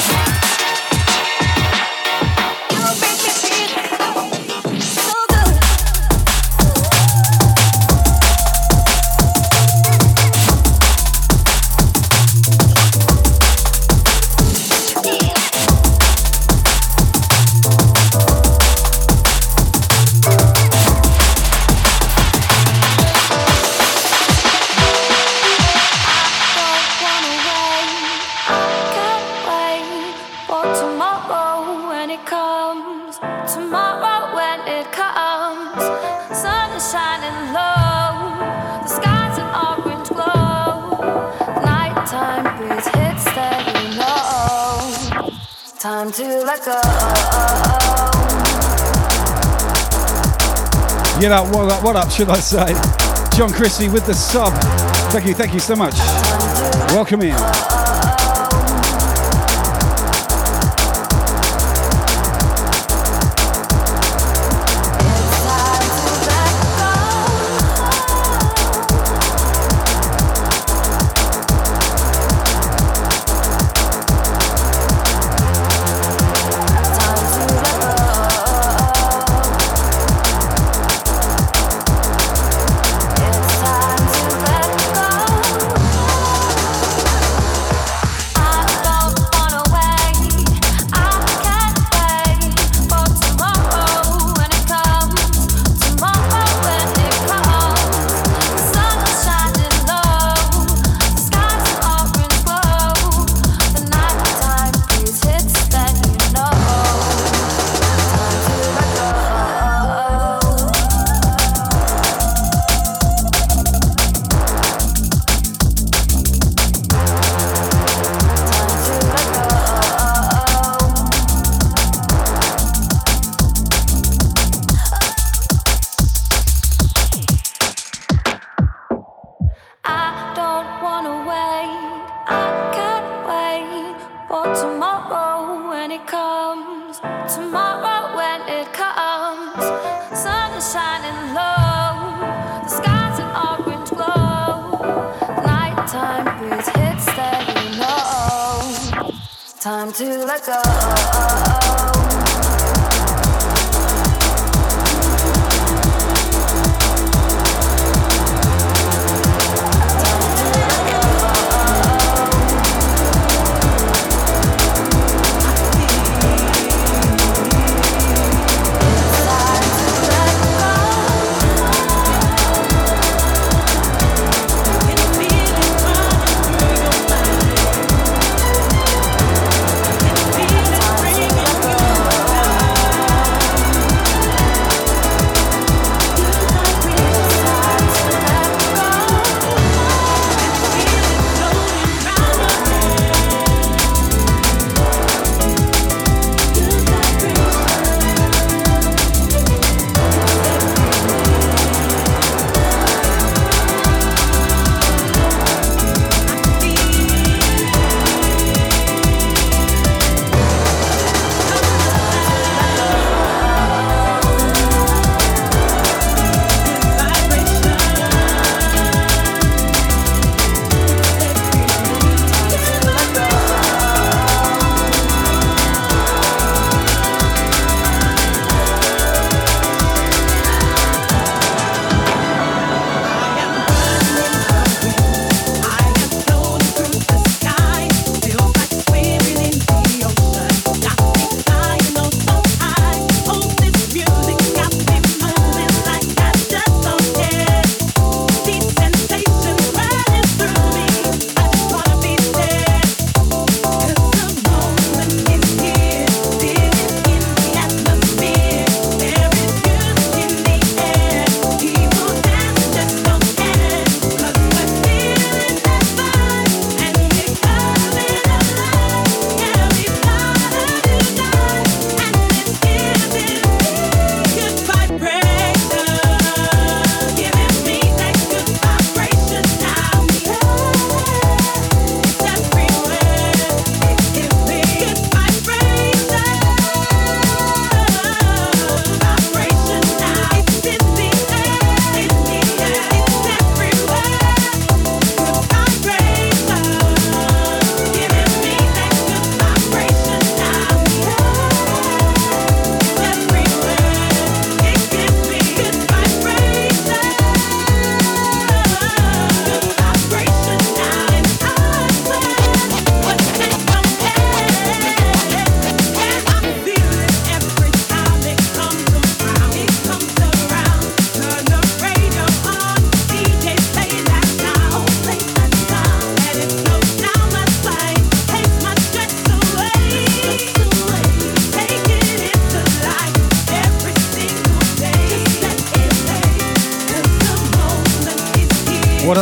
Time to let go. Yeah, that, what up, what up, should I say? John Christie with the sub. Thank you, thank you so much. Welcome in. time to let go.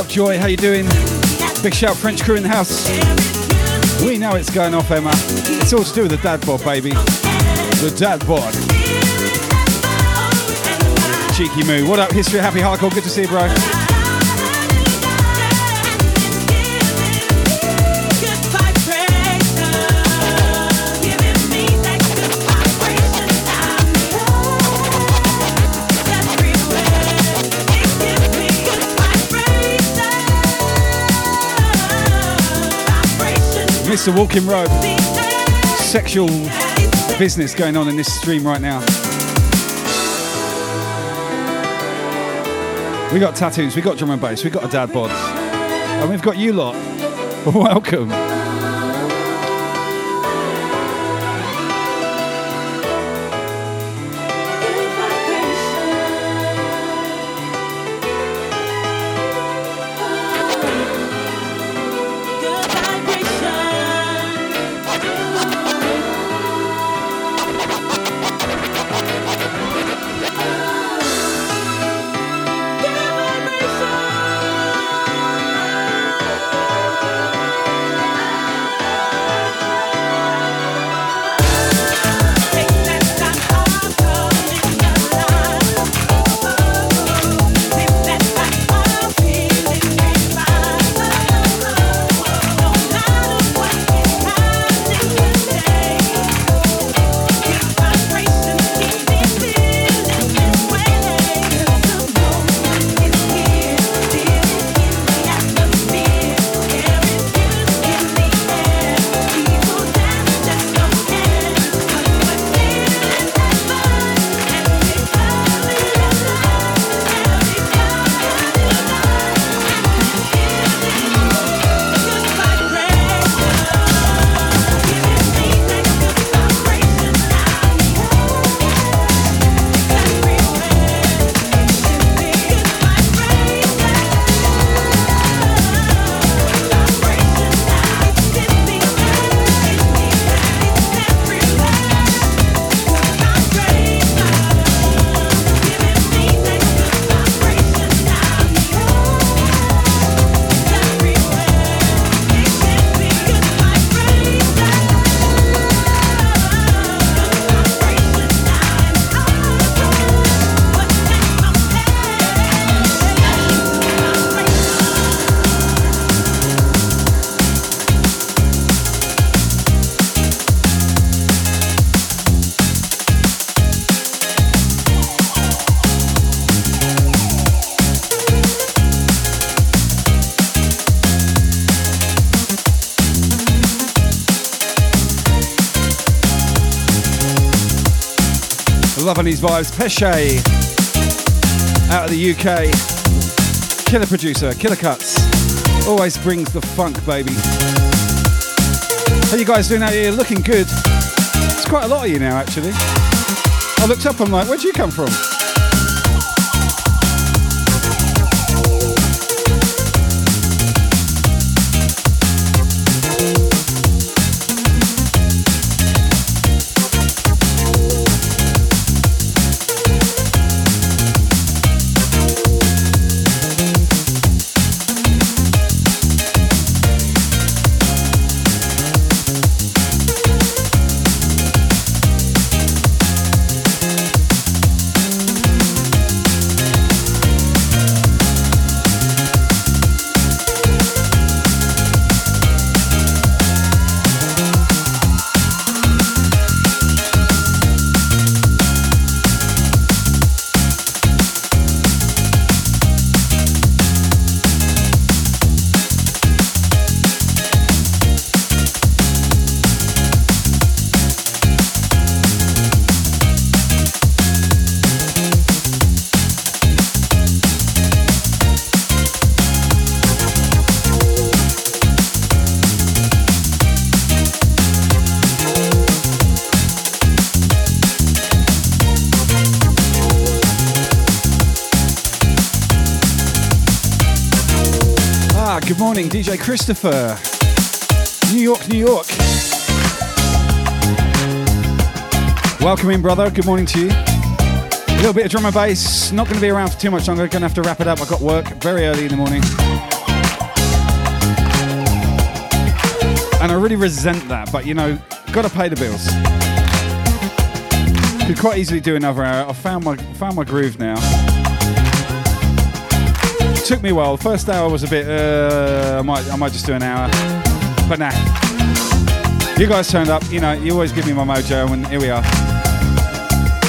Joy, how you doing? Big shout, French crew in the house. We know it's going off, Emma. It's all to do with the dad bod, baby. The dad bod. Cheeky moo. What up, History Happy Hardcore? Good to see you, bro. It's a walking rope. Sexual business going on in this stream right now. We got tattoos, we got drum and bass, we got a dad bod, and we've got you lot. Welcome. Loving these vibes. Peshay out of the U K. Killer producer, killer cuts. Always brings the funk, baby. How you guys doing out here? Looking good. It's quite a lot of you now, actually. I looked up, I'm like, where'd you come from? Good morning, D J Christopher. New York, New York. Welcome in, brother. Good morning to you. A little bit of drum and bass. Not going to be around for too much longer. Going to have to wrap it up. I've got work very early in the morning. And I really resent that, but you know, got to pay the bills. Could quite easily do another hour. I found my, found my groove now. Took me a while. The first hour was a bit, uh, I might I might just do an hour. But nah. You guys turned up, you know, you always give me my mojo, and here we are.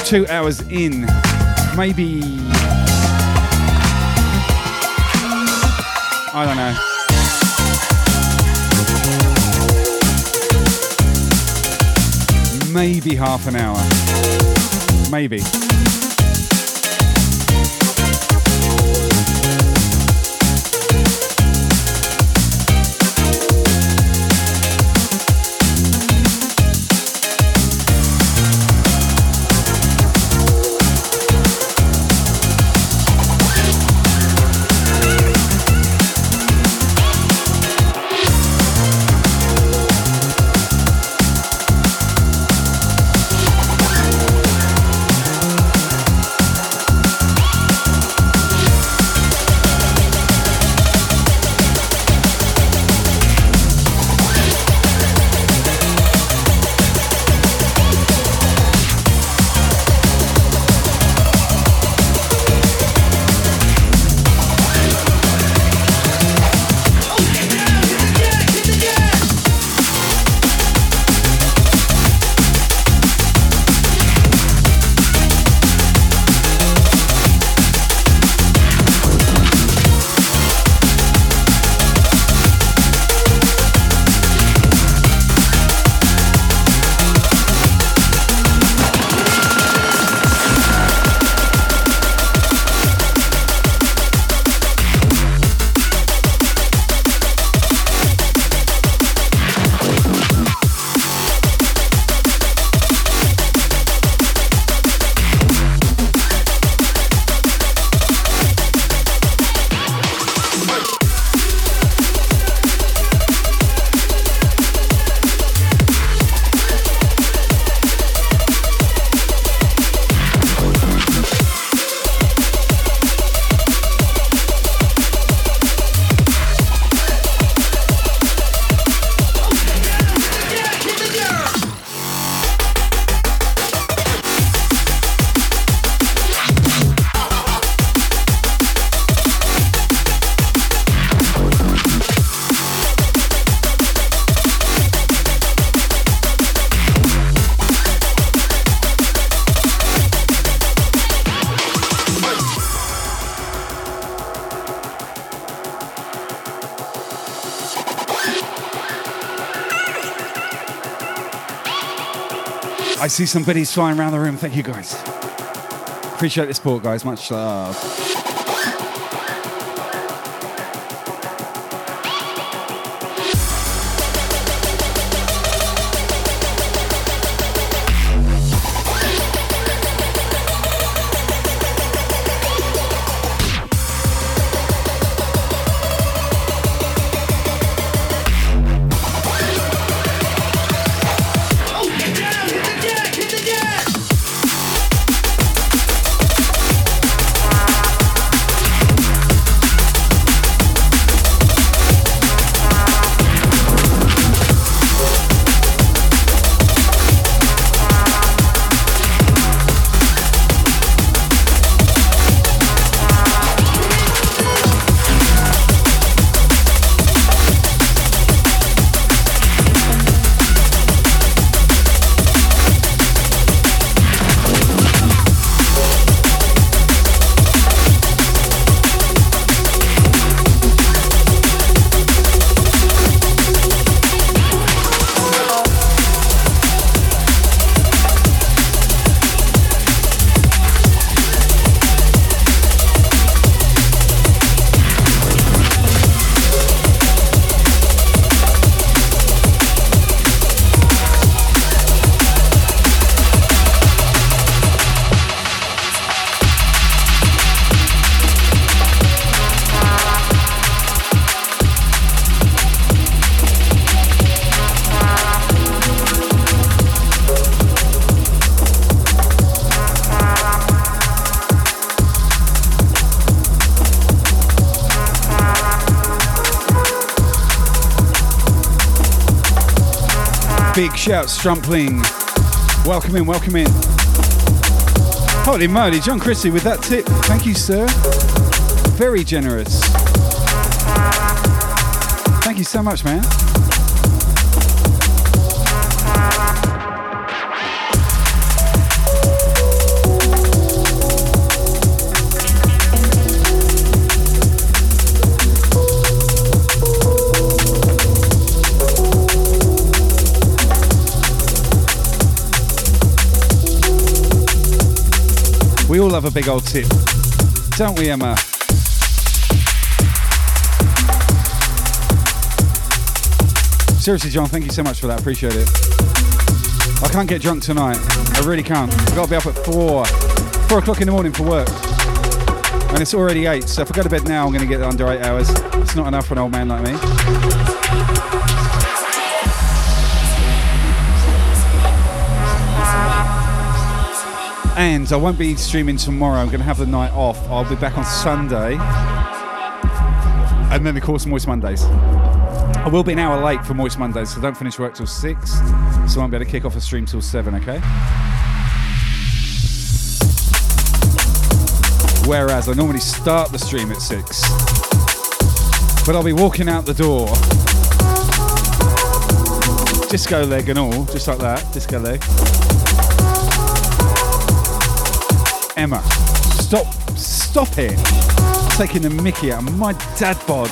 Two hours in. Maybe. I don't know. Maybe half an hour. Maybe. I see some goodies flying around the room. Thank you, guys. Appreciate the support, guys. Much love. Big shout, Strumpling. Welcome in, welcome in. Holy moly, John Christie with that tip. Thank you, sir. Very generous. Thank you so much, man. We all love a big old tip, don't we, Emma? Seriously, John, thank you so much for that. Appreciate it. I can't get drunk tonight. I really can't. I've got to be up at four, four o'clock in the morning for work. And it's already eight, so if I go to bed now, I'm going to get under eight hours. It's not enough for an old man like me. And I won't be streaming tomorrow. I'm going to have the night off. I'll be back on Sunday. And then, of course, Moist Mondays. I will be an hour late for Moist Mondays, so I don't finish work till six. So I won't be able to kick off a stream till seven, okay? Whereas I normally start the stream at six. But I'll be walking out the door. Disco leg and all, just like that. Disco leg. Emma, stop, stop it. Taking the mickey out of my dad bod.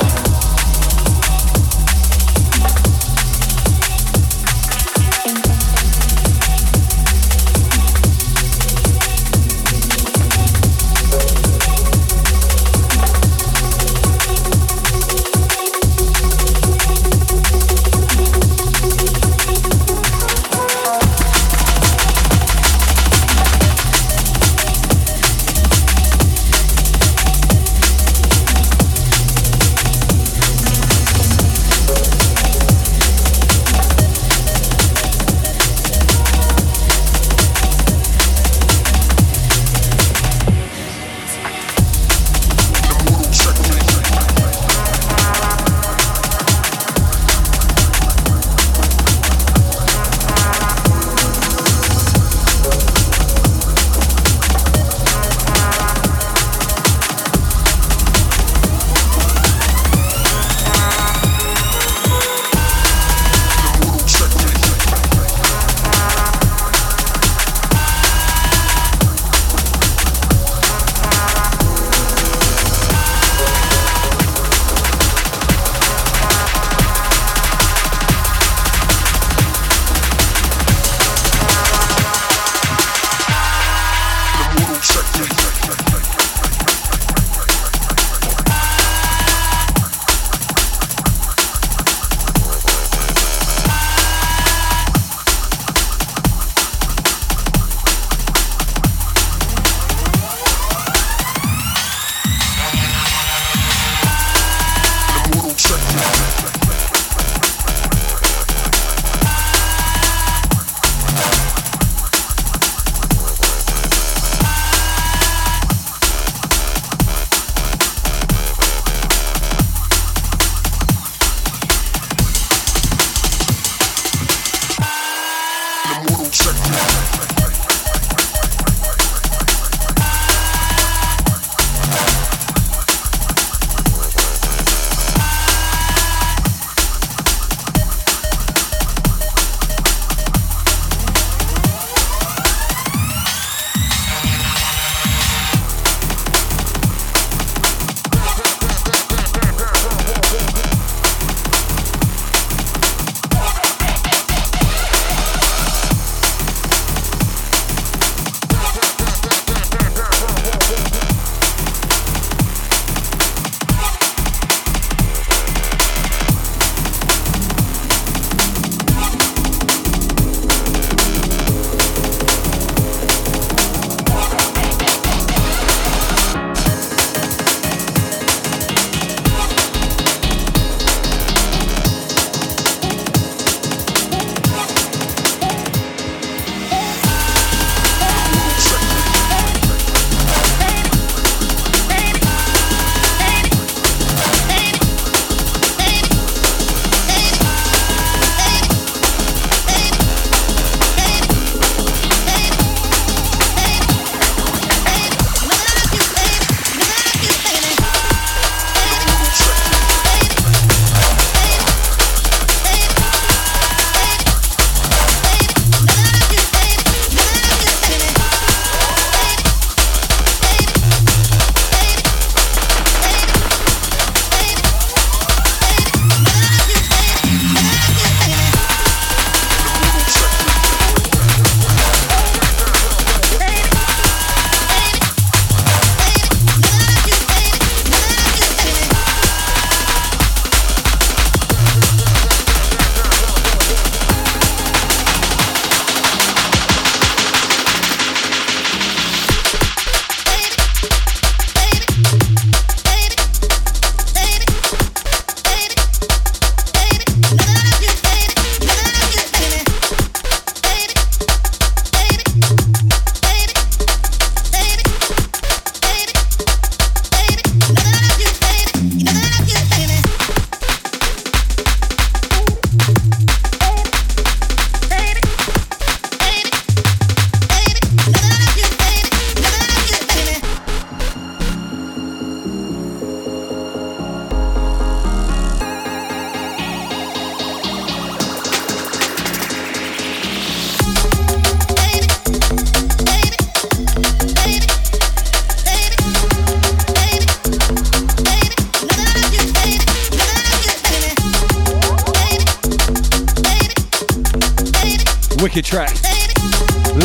wicked track.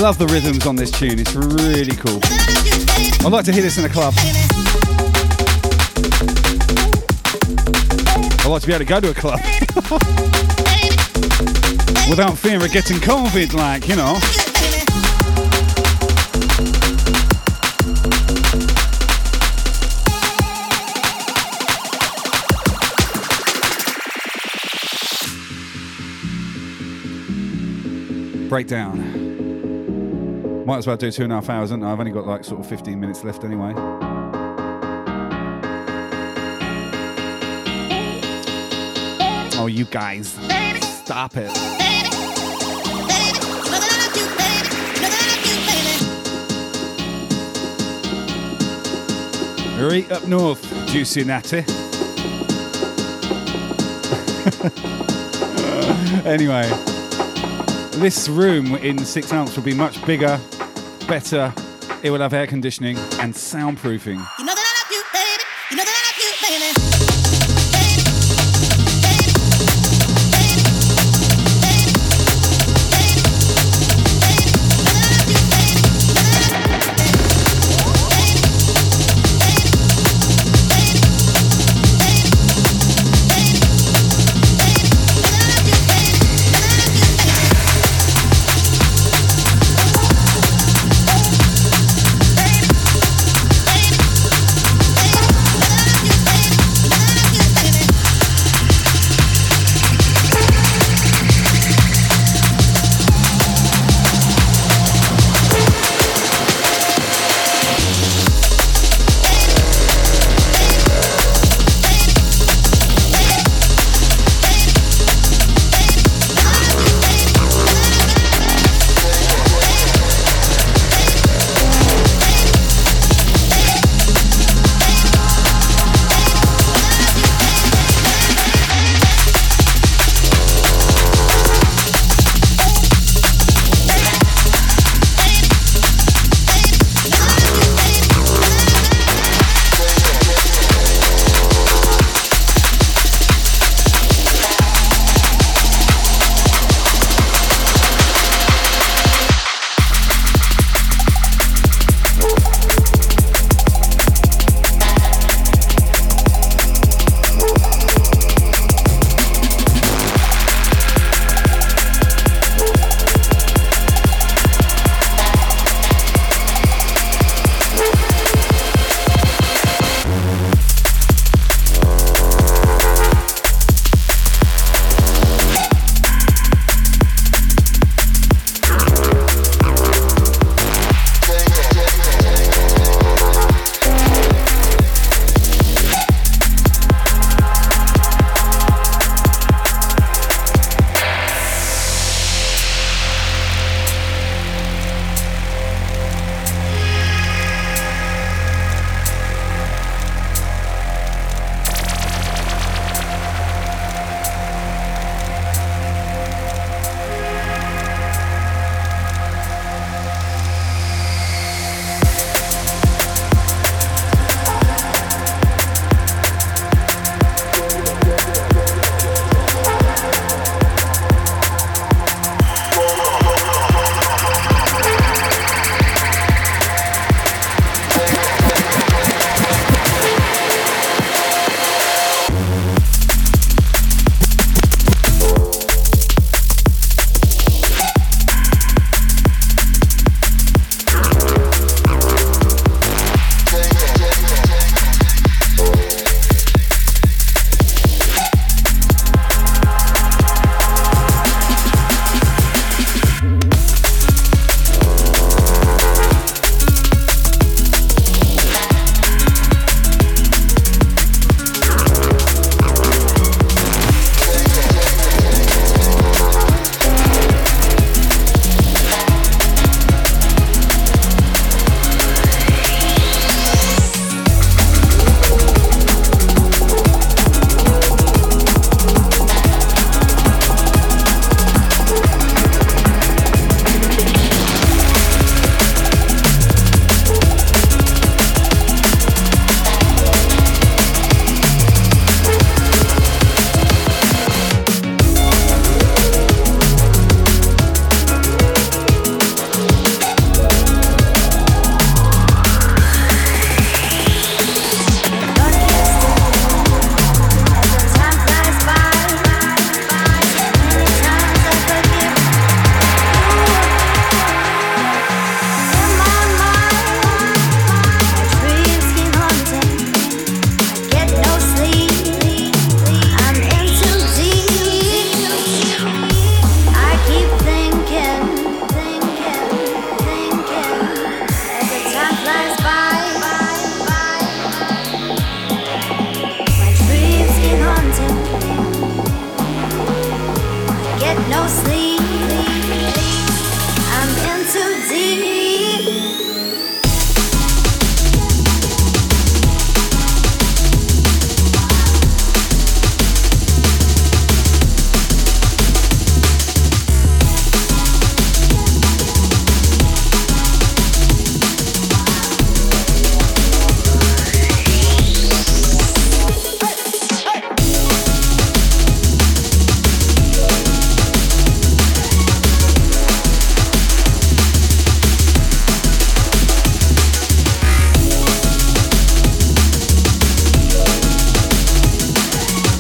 Love the rhythms on this tune, it's really cool. I'd like to hear this in a club. I'd like to be able to go to a club without fear of getting COVID, like, you know. Breakdown. Might as well do two and a half hours, and I've only got like sort of fifteen minutes left anyway. Oh, you guys, stop it. Right up north, Juicy Natty. Anyway. This room in six months will be much bigger, better. It will have air conditioning and soundproofing. You know that I love you, baby. You know that I love you, baby.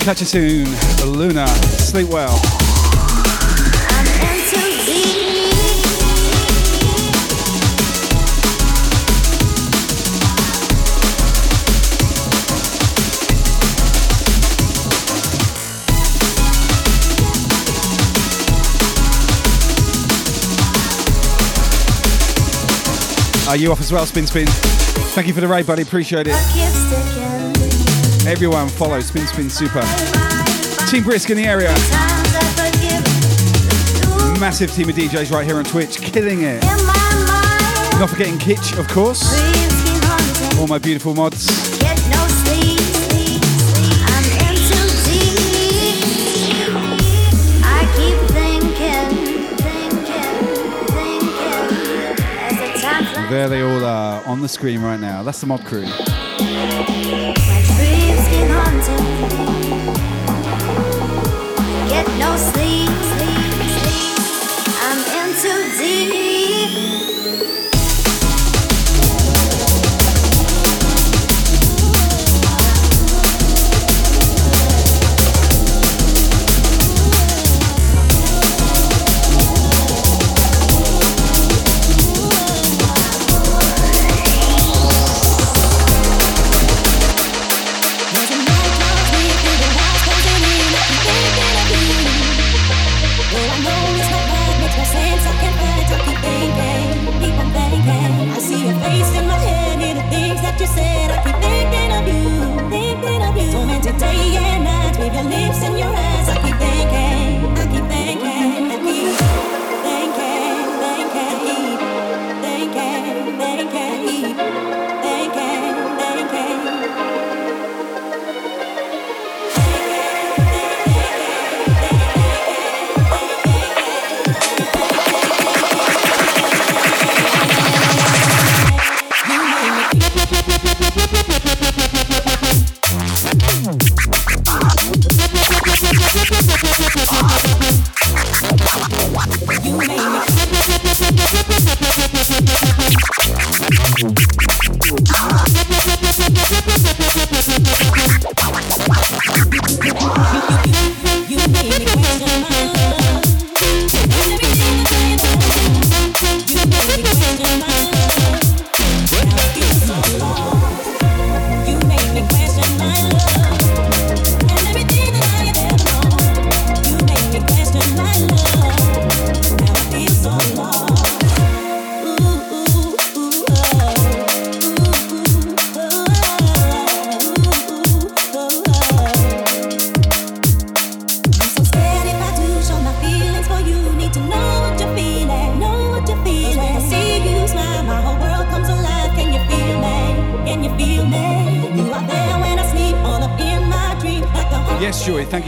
Catch you soon, Luna. Sleep well. Are you off as well, Spin Spin? Thank you for the raid, buddy. Appreciate it. Everyone follow Spin Spin Super. Team Brisk in the area. Massive team of D Js right here on Twitch. Killing it. Not forgetting Kitsch, of course. All my beautiful mods. There they all are on the screen right now. That's the mod crew. Get no sleep, I'm in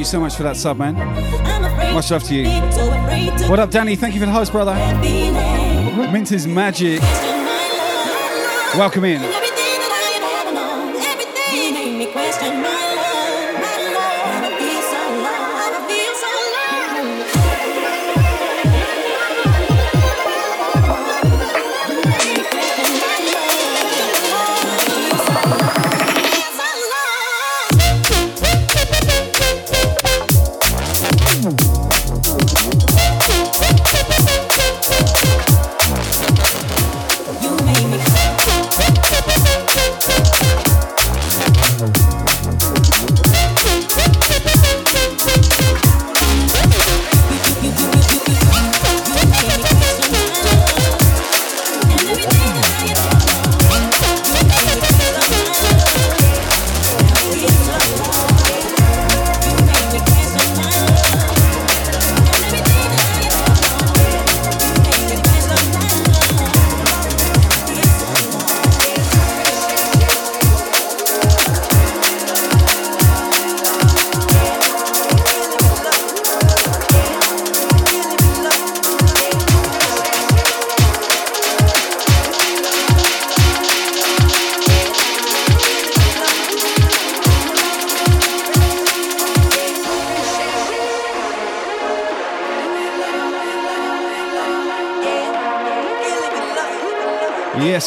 too much for that sub, man. Much love to you. What up, Danny? Thank you for the host, brother. Minter's Magic. Welcome in.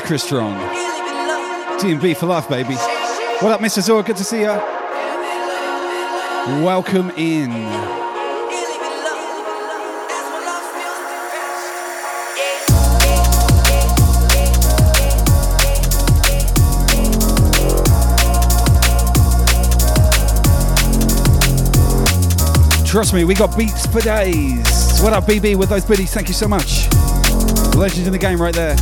Chris Strong, D and B for life, baby. What up, Mister Zor? Good to see ya. Welcome in. Trust me, we got beats for days. What up, B B, with those biddies? Thank you so much. Legends in the game right there.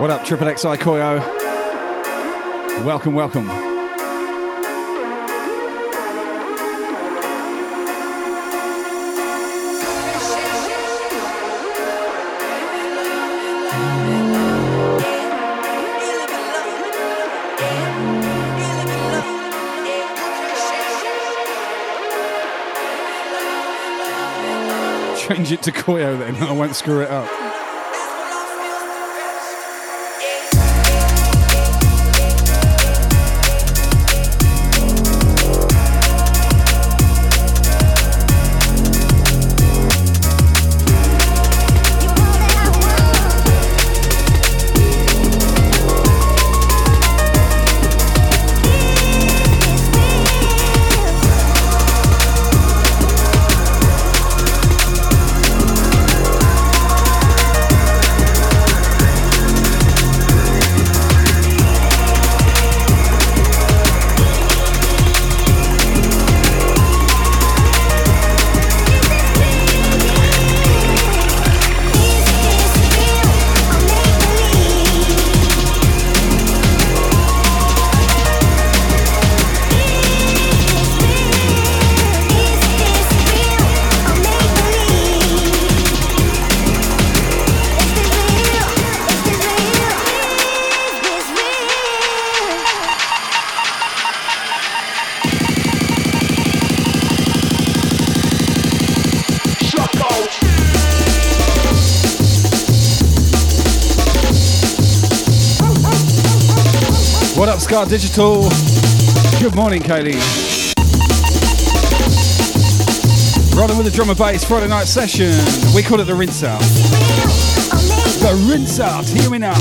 What up, Triple X I Koyo? Welcome, welcome. Change it to Koyo then, I won't screw it up. Digital. Good morning, Kaylee. Rolling with the drum and bass Friday night session. We call it the rinse out. The rinse out. Hear me now.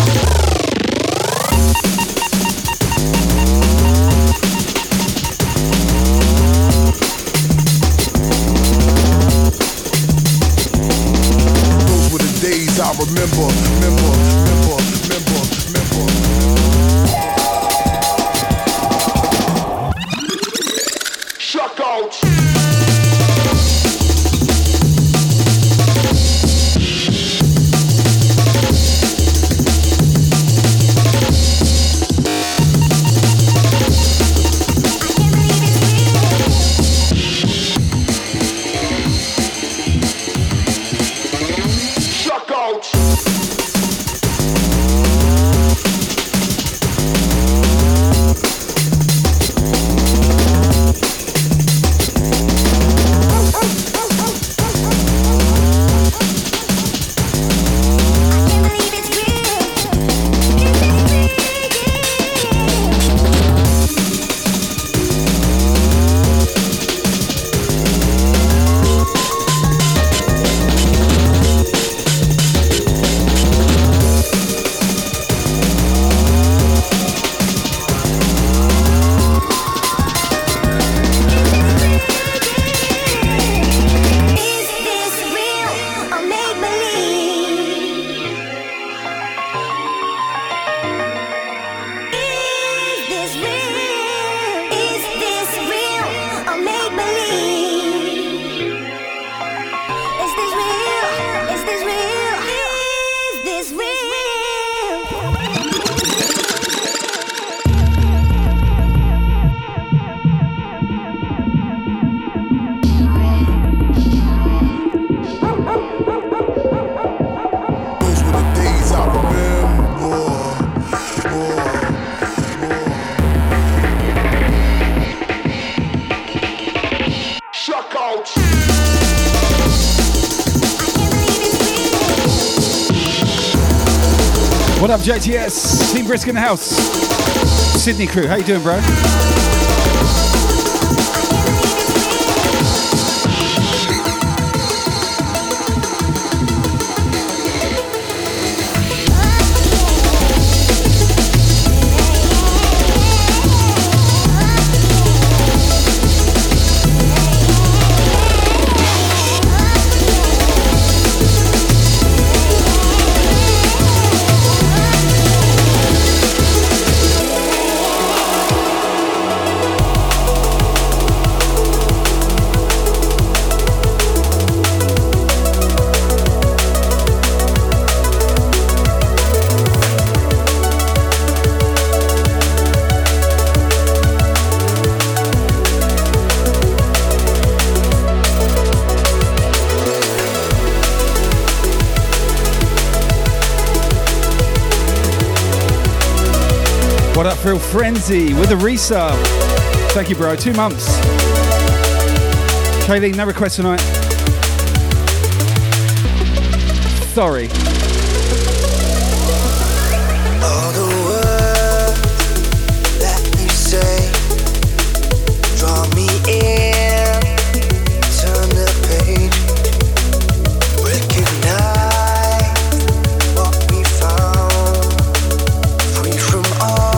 What up, J T S? Team Brisk in the house. Sydney crew, how you doing, bro? Real Frenzy with a resub. Thank you, bro. Two months. Kaylee, no request tonight. Sorry. All the words that you say draw me in. Turn the page. Recognize what we found. Free from all.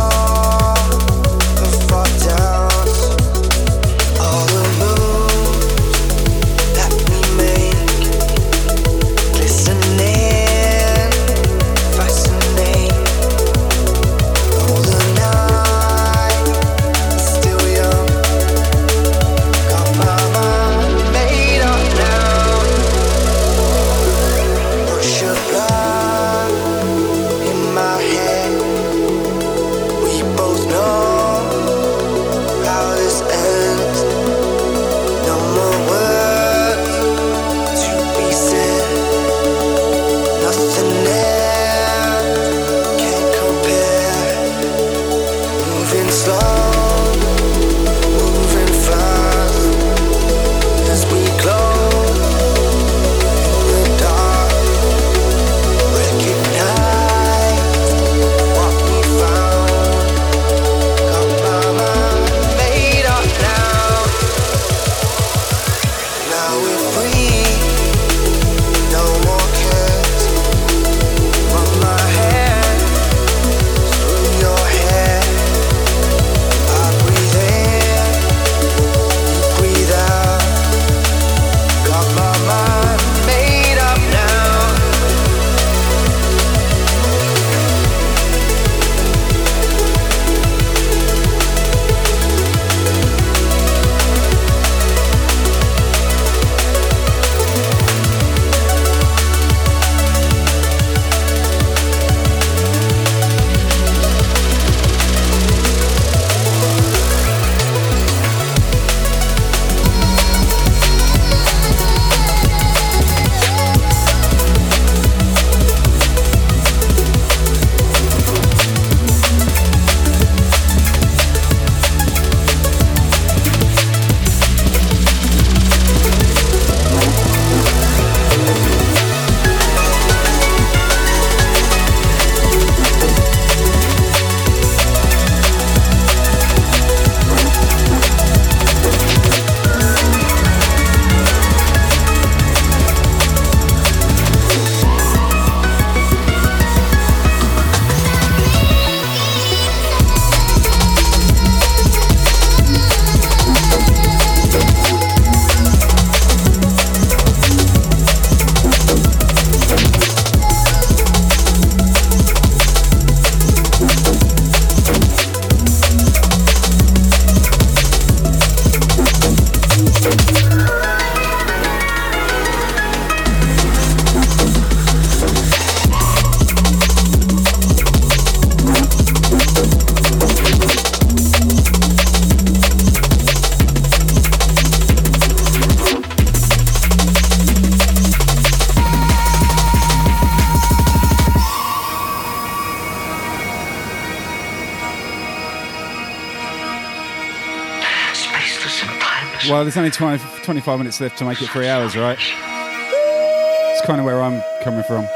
Well, there's only twenty, twenty-five minutes left to make it three hours, right? It's kind of where I'm coming from.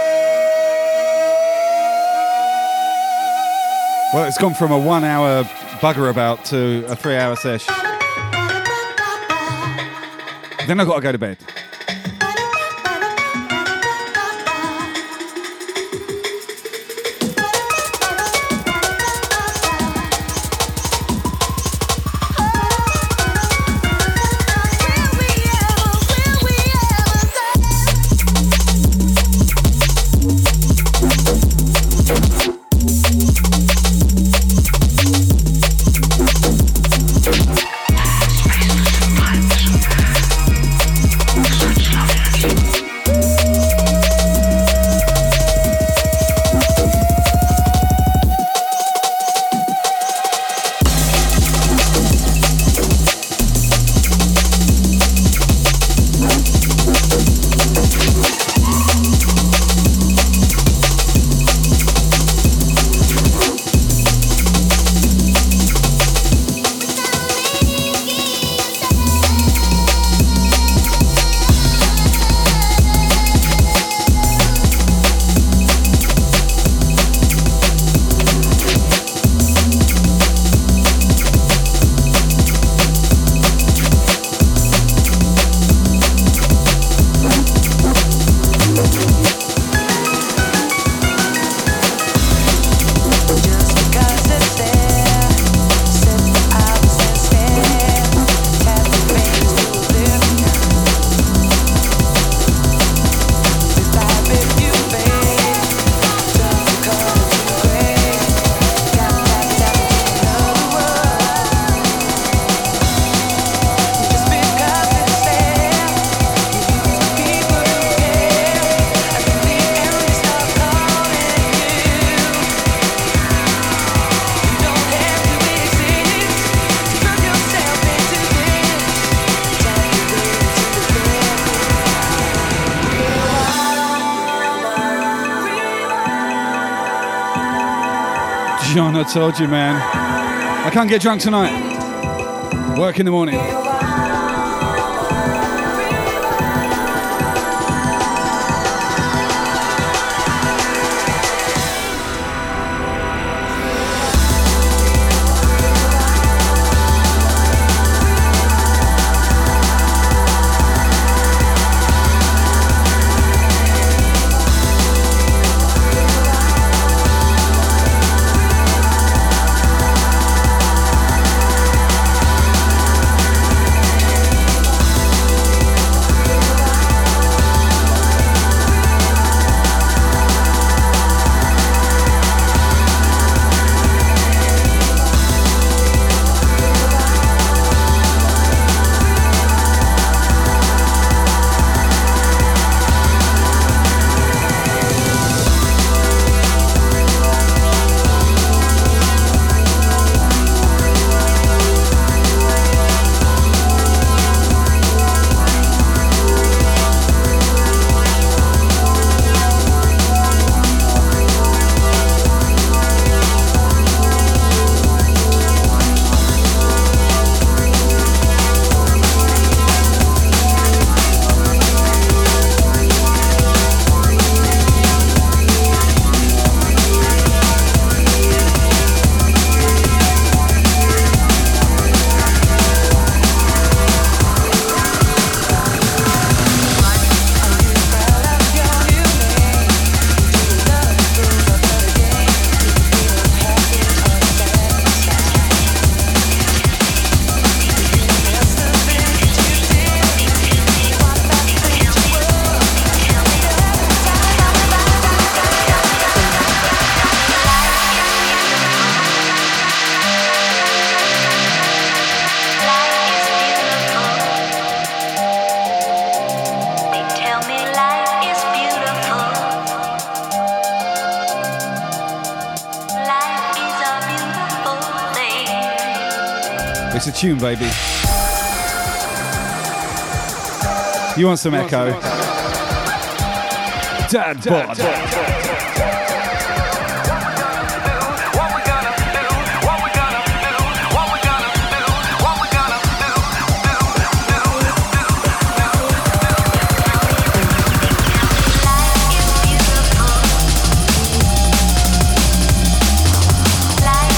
Well, it's gone from a one-hour bugger about to a three-hour sesh. Then I've got to go to bed. John, I told you, man. I can't get drunk tonight. Work in the morning. Tune, baby. You want some you echo? Want some, want some. Dad, Dad, Dad, Dad, Dad. Life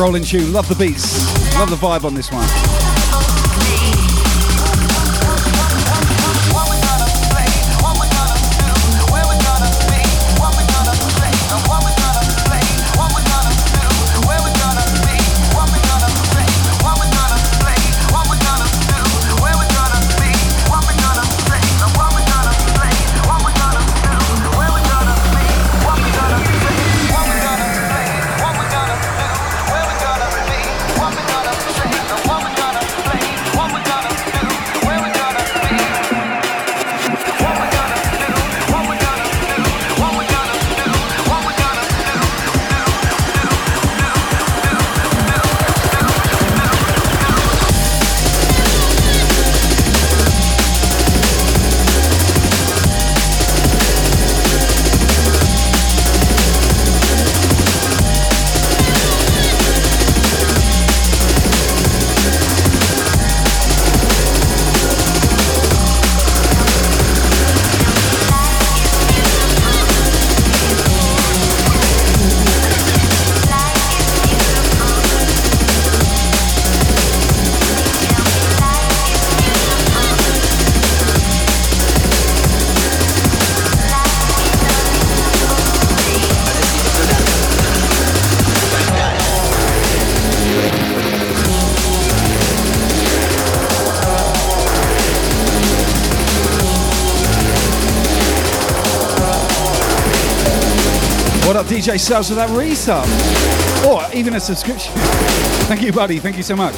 rolling tune. Love the beats. Love the vibe on this one. D J Sales for that resub, or even a subscription. Thank you, buddy. Thank you so much.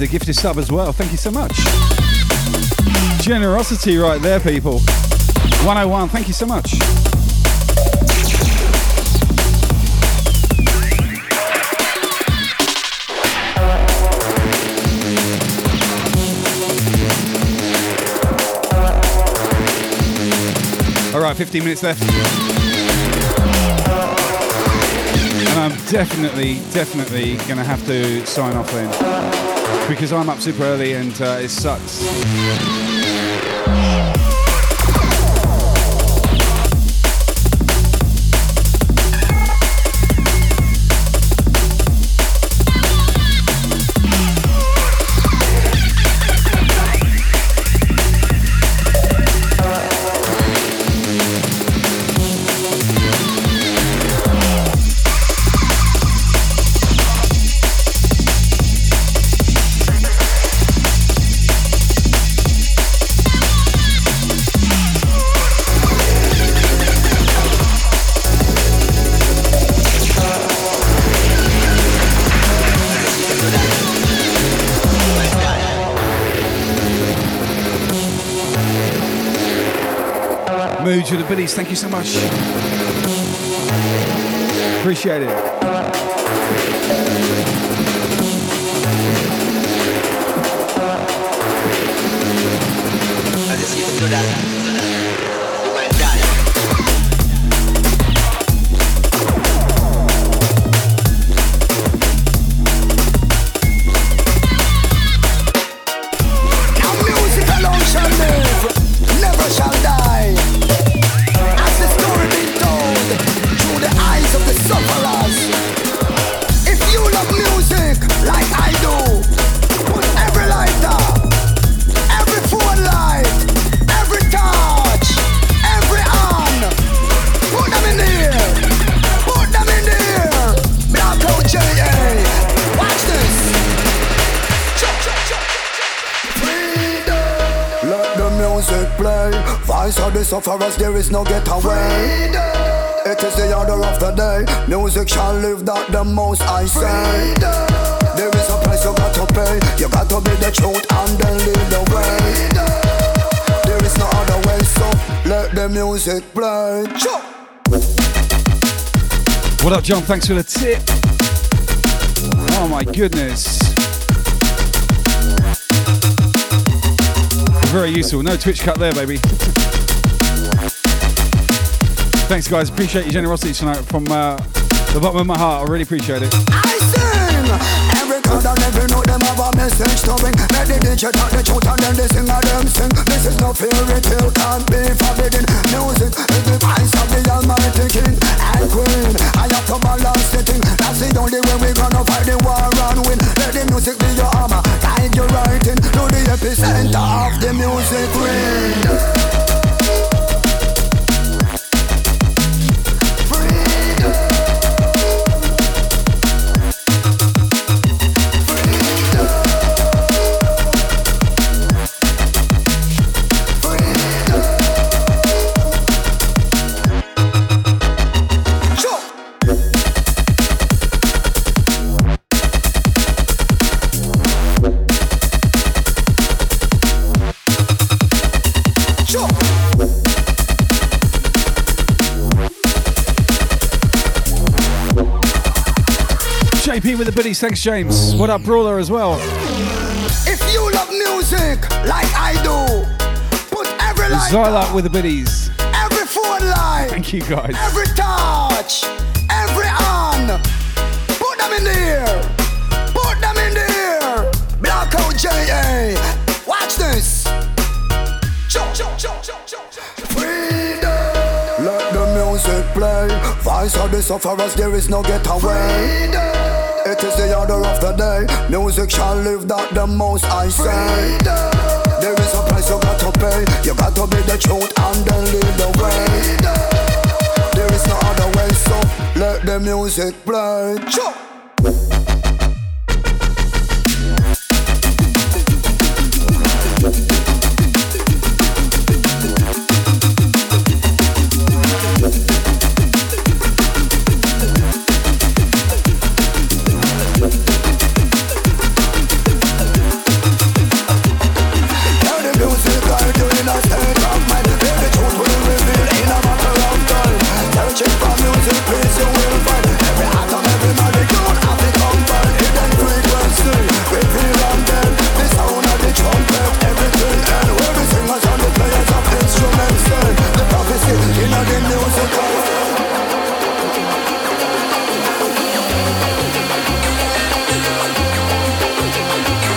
A gifted sub as well. Thank you so much. Generosity right there, people. one oh one, thank you so much. All right, fifteen minutes left. And I'm definitely, definitely going to have to sign off then, because I'm up super early and uh, it sucks. To the biddies, thank you so much. Appreciate it. I just need to do that. Sufferers. If you love to the sufferers, there is no getaway. Freedom. It is the order of the day. Music shall live, that the most I say. Freedom. There is a price you got to pay. You got to be the truth and then lead the way. Freedom. There is no other way, so let the music play. What up, John? Thanks for the tip. Oh my goodness. Very useful. No Twitch cut there, baby. Thanks, guys. Appreciate your generosity tonight from uh, the bottom of my heart. I really appreciate it. I sing every card and every note, them have a message to bring. Let the D J talk the truth and then they sing and them sing. This is no fairy tale, can't be forbidden. Music is the voice of the Almighty King and Queen. I have to balance the thing. That's the only way we're gonna fight the war and win. Let the music be your armor, guide your writing to the epicenter of the music ring. J P with the biddies, thanks James. What up, Brawler, as well. If you love music like I do, put every light Zyla with the biddies. Every phone line. Thank you guys. Every touch, every hand. Put them in the air. Put them in the air. Blackout J A. Watch this. Chop, chop, chop, chop, chop, chop. Freedom. Let the music play. Voice of the sufferers, there is no getaway. Freedom. It is the order of the day. Music shall live, that the most I say. Freedom. There is a price you got to pay. You got to be the truth and then lead the way. Freedom. There is no other way, so let the music play. Choo.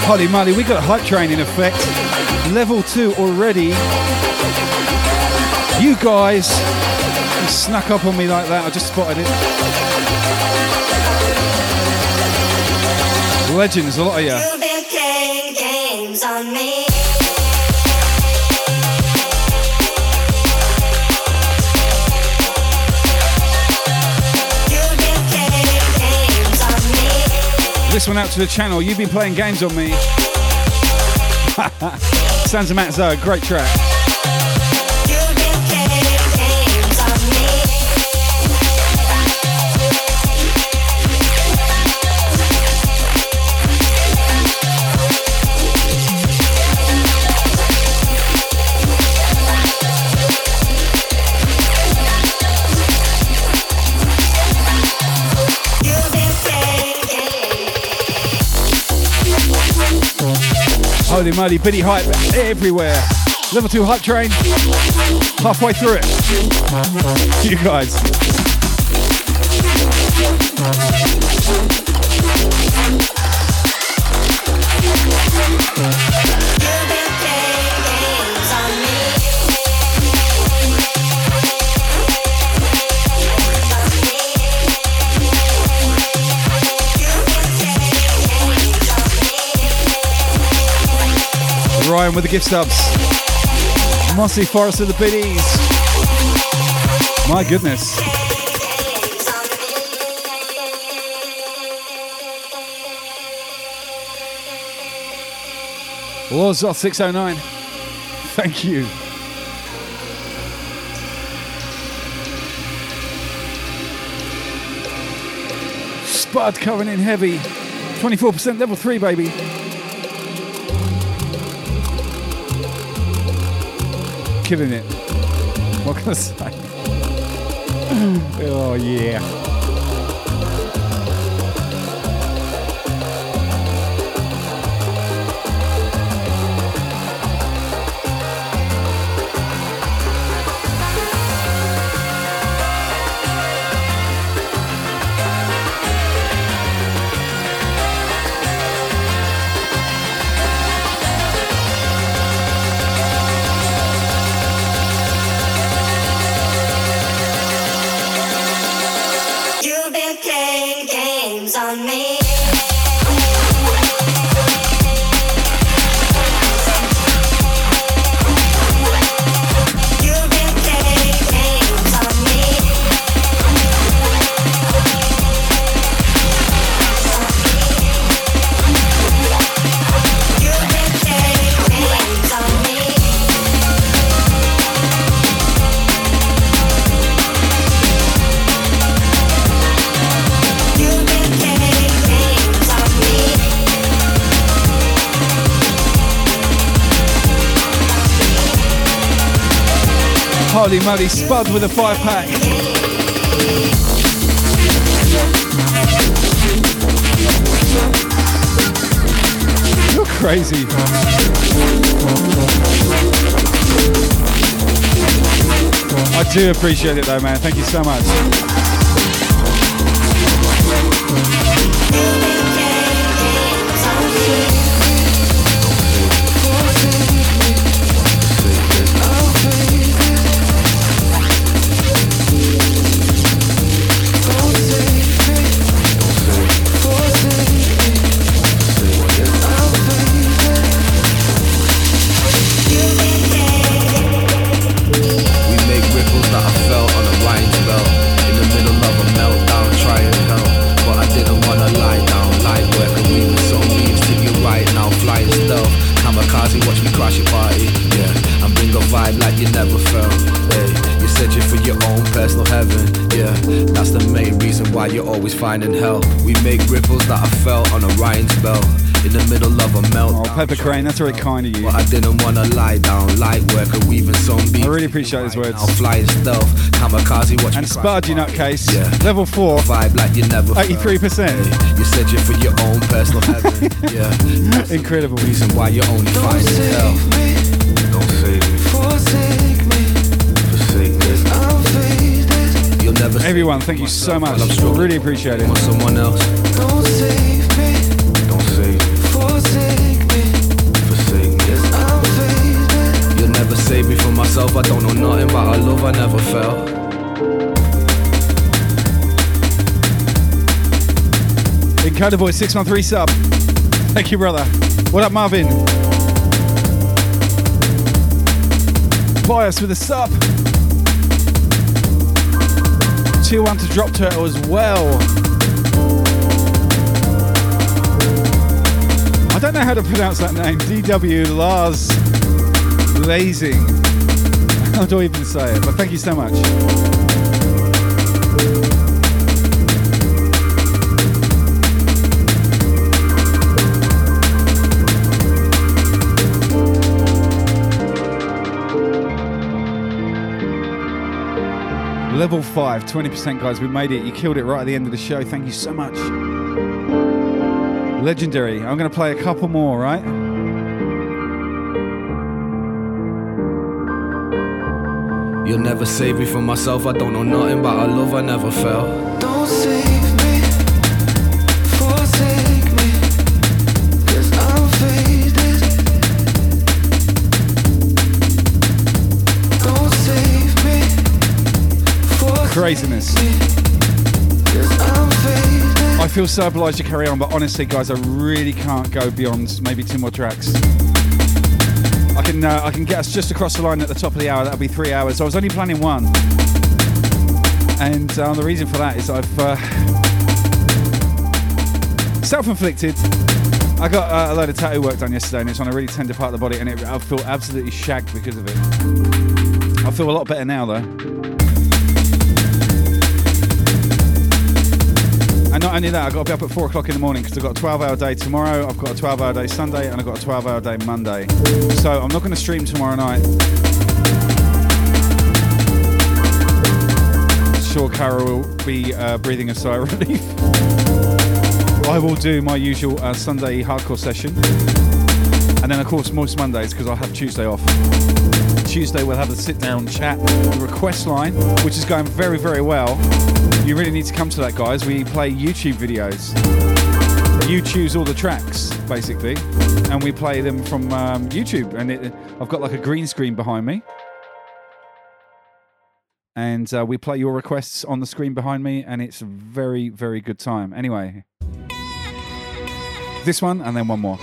Holy moly, we got Hype Train in effect. Level two already. You guys you snuck up on me like that, I just spotted it. Legends, a lot of you. You've been playing games on me. This one out to the channel. You've been playing games on me. Sansa Matzo, great track. Holy moly, biddy hype everywhere. Level two hype train, halfway through it. You guys. Ryan with the gift subs. Mossy Forest of the biddies. My goodness. Warzoth six oh nine. Thank you. Bud coming in heavy. twenty-four percent level three, baby. Killing it. What can I say? Oh, yeah. Holy moly, Spud with a five-pack. You're crazy. I do appreciate it though, man. Thank you so much. Finding hell, we make ripples that I felt on a Ryan's belt in the middle of a meltdown. Oh, Pepper Crane, that's very kind of you. But I didn't want to lie down, light work and weaving some beats. I really appreciate his words. I'll fly stealth, kamikaze, watch and Spud, you nutcase. Yeah. Level four. Vibe like you never eighty-three percent. Hey, you said you for your own personal heaven. Yeah. That's incredible. Reason why you're only finding hell. Don't save me. Forsake me. Forsake me. I'll fade it. Everyone, thank you so much. I really appreciate it. Someone else. Don't save me. Don't save me. Forsake me. Forsake me. Yes, I'm faded. You'll never save me from myself. I don't know nothing about a love I never felt. Encoderboy six one three sub. Thank you, brother. What up, Marvin? Buy us with a sub. Tier one to Drop Turtle as well. I don't know how to pronounce that name. D W Lars Lazing. How do I even say it? But thank you so much. Level five, twenty percent guys, we made it. You killed it right at the end of the show. Thank you so much. Legendary. I'm going to play a couple more, right? You'll never save me from myself. I don't know nothing about a love I never felt. Don't save me. Forsake me. Cause I'm faded. Don't save me. Craziness. I feel so obliged to carry on, but honestly guys, I really can't go beyond maybe two more tracks. I can uh, I can get us just across the line at the top of the hour. That'll be three hours. I was only planning one, and uh, the reason for that is I've uh, self-inflicted. I got uh, a load of tattoo work done yesterday, and it's on a really tender part of the body, and it, I feel absolutely shagged because of it. I feel a lot better now though. And not only that, I've got to be up at four o'clock in the morning because I've got a twelve hour day tomorrow, I've got a twelve hour day Sunday, and I've got a twelve hour day Monday. So I'm not going to stream tomorrow night. I'm sure Cara will be uh, breathing a sigh of relief. I will do my usual uh, Sunday hardcore session. And then, of course, most Mondays because I'll have Tuesday off. Tuesday we'll have a sit-down chat request line, which is going very, very well. You really need to come to that, guys. We play YouTube videos. You choose all the tracks, basically, and we play them from um, YouTube. And it, I've got like a green screen behind me. And uh, we play your requests on the screen behind me, and it's a very, very good time. Anyway, this one and then one more.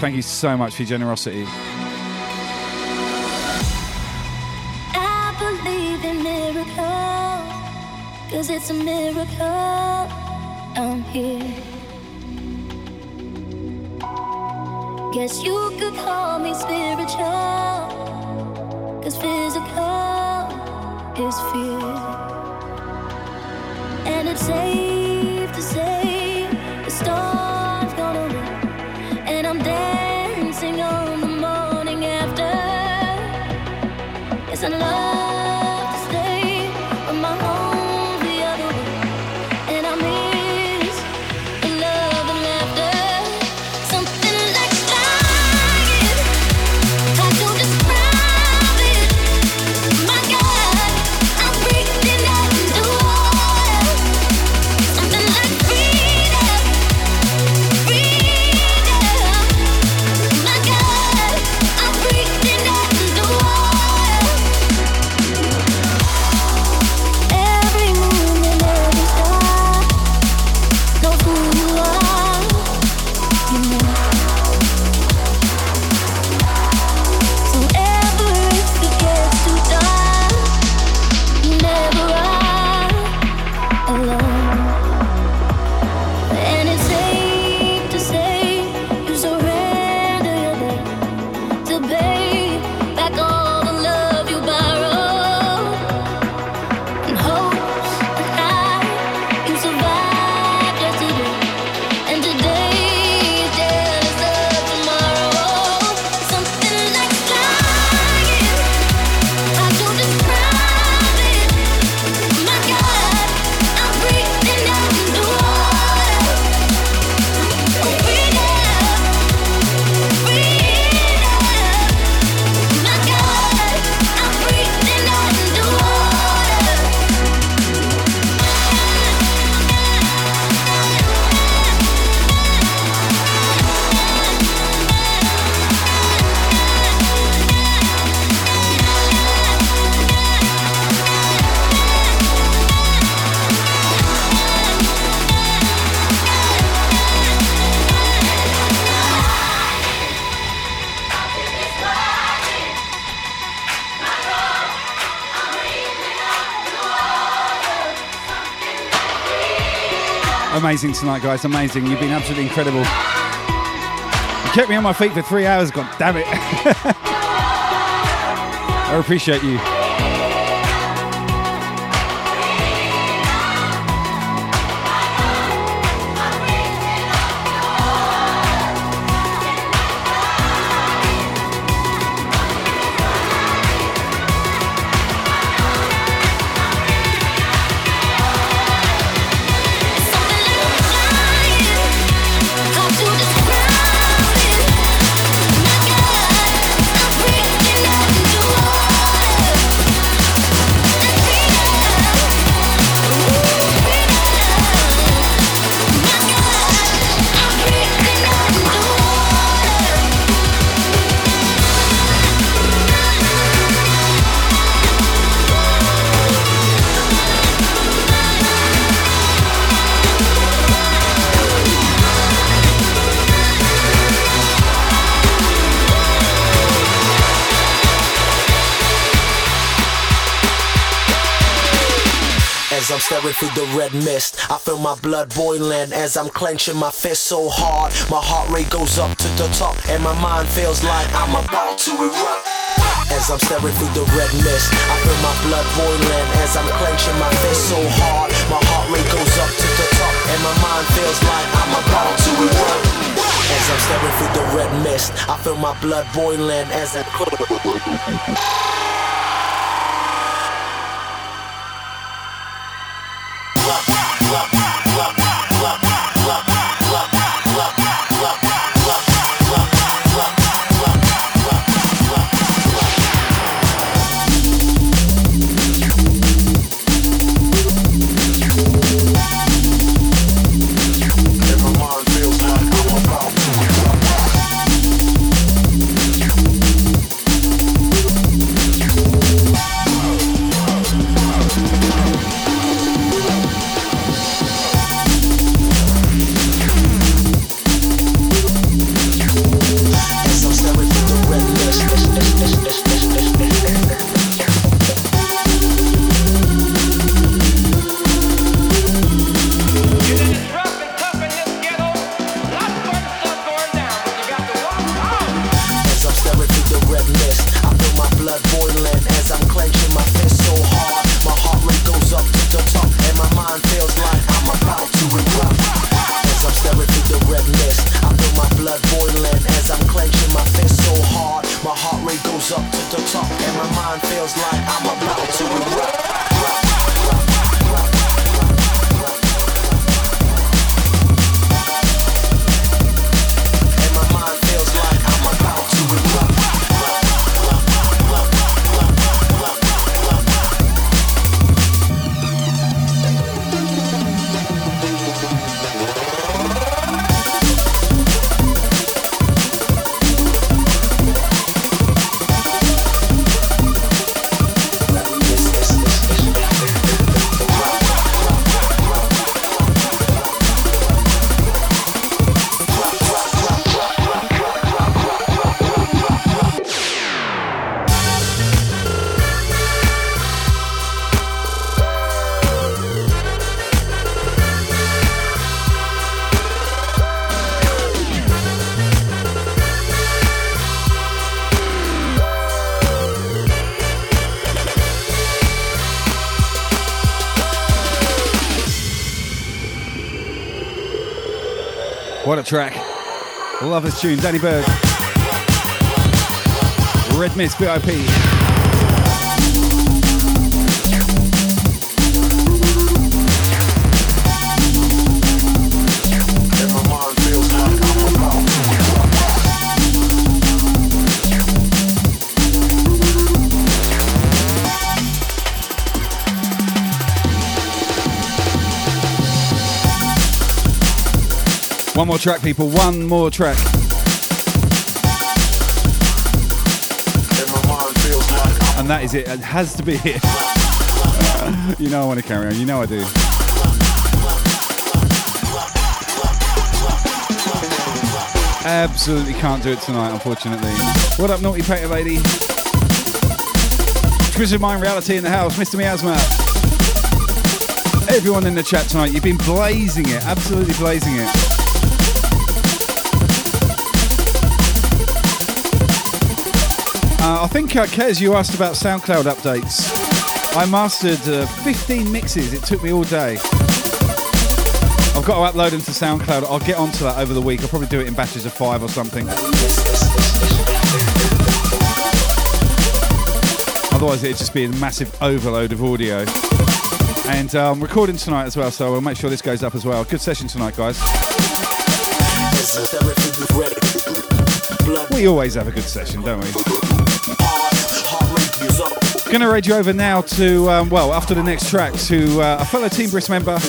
Thank you so much for your generosity. I believe in miracles, 'cause it's a miracle I'm here. Guess you could call me spiritual, 'cause physical is fear. And it's safe to say the storm's gonna rain. And I'm dancing on the morning after. Yes, I love. Amazing tonight, guys. Amazing. You've been absolutely incredible. You kept me on my feet for three hours. God damn it. I appreciate you. Through the red mist, I feel my blood boiling as I'm clenching my fist so hard. My heart rate goes up to the top and my mind feels like I'm about to erupt. as I'm staring through the red mist. I feel my blood boiling as I'm clenching my fist so hard. My heart rate goes up to the top and my mind feels like I'm about to erupt. As I'm staring through the red mist, I feel my blood boiling as I... What a track. Love this tune. Danny Bird. Red Mist V I P. One more track, people. One more track. And that is it. It has to be it. Uh, you know I want to carry on. You know I do. Absolutely can't do it tonight, unfortunately. What up, Naughty Pater Lady? Twisted Mind Reality in the house. Mister Miasma. Everyone in the chat tonight, you've been blazing it. Absolutely blazing it. Uh, I think, uh, Kez, you asked about SoundCloud updates. I mastered uh, fifteen mixes. It took me all day. I've got to upload them to SoundCloud. I'll get onto that over the week. I'll probably do it in batches of five or something. Otherwise, it'd just be a massive overload of audio. And I'm um, recording tonight as well, so we'll make sure this goes up as well. Good session tonight, guys. We always have a good session, don't we? Gonna raid you over now to, um, well, after the next track, to uh, a fellow Team Brisk member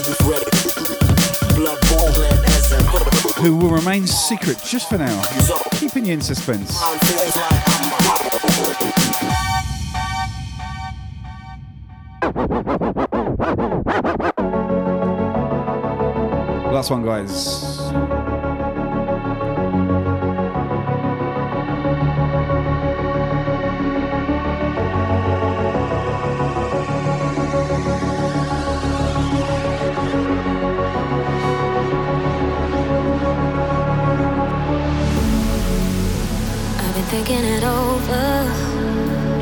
who will remain secret just for now, keeping you in suspense. Last one, guys. Thinking it over.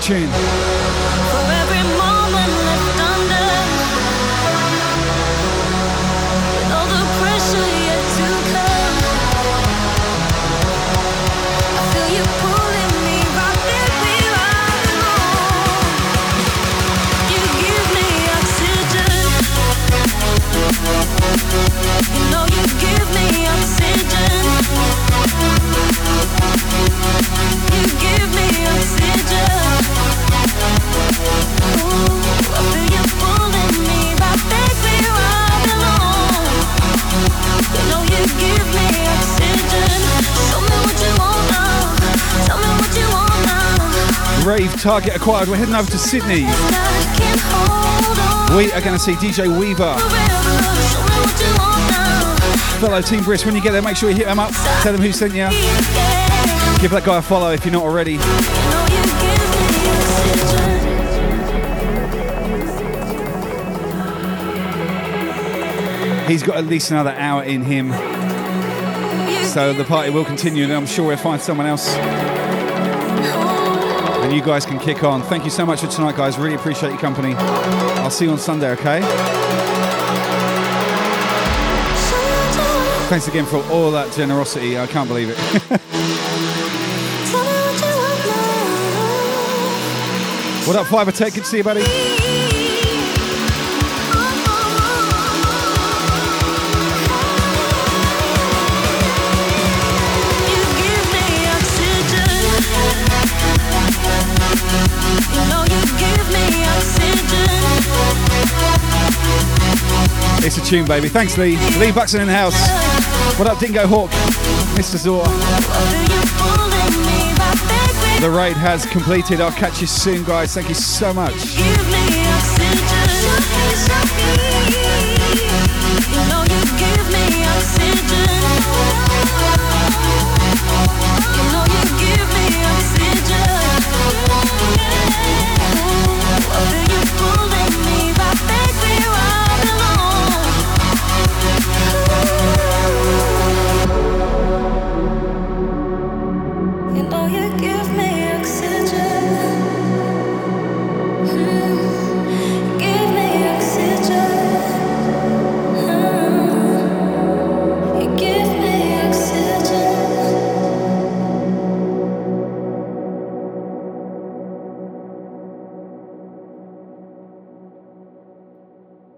Chain. For every moment left under, with all the pressure yet to come, I feel you pulling me right where we are. You give me oxygen. You know you give me oxygen. You give me oxygen. Rave target acquired. We're heading over to Sydney. We are going to see D J Weaver. Fellow Team Brisk, when you get there, make sure you hit them up. Tell them who sent you. Give that guy a follow if you're not already. He's got at least another hour in him. So the party will continue and I'm sure we'll find someone else. And you guys can kick on. Thank you so much for tonight, guys. Really appreciate your company. I'll see you on Sunday, okay? Thanks again for all that generosity. I can't believe it. What up, Fiber Tech? Good to see you, buddy. It's a tune, baby. Thanks, Lee. Lee Buxton in the house. What up, Dingo Hawk? Mister Zor. The raid has completed. I'll catch you soon, guys. Thank you so much. You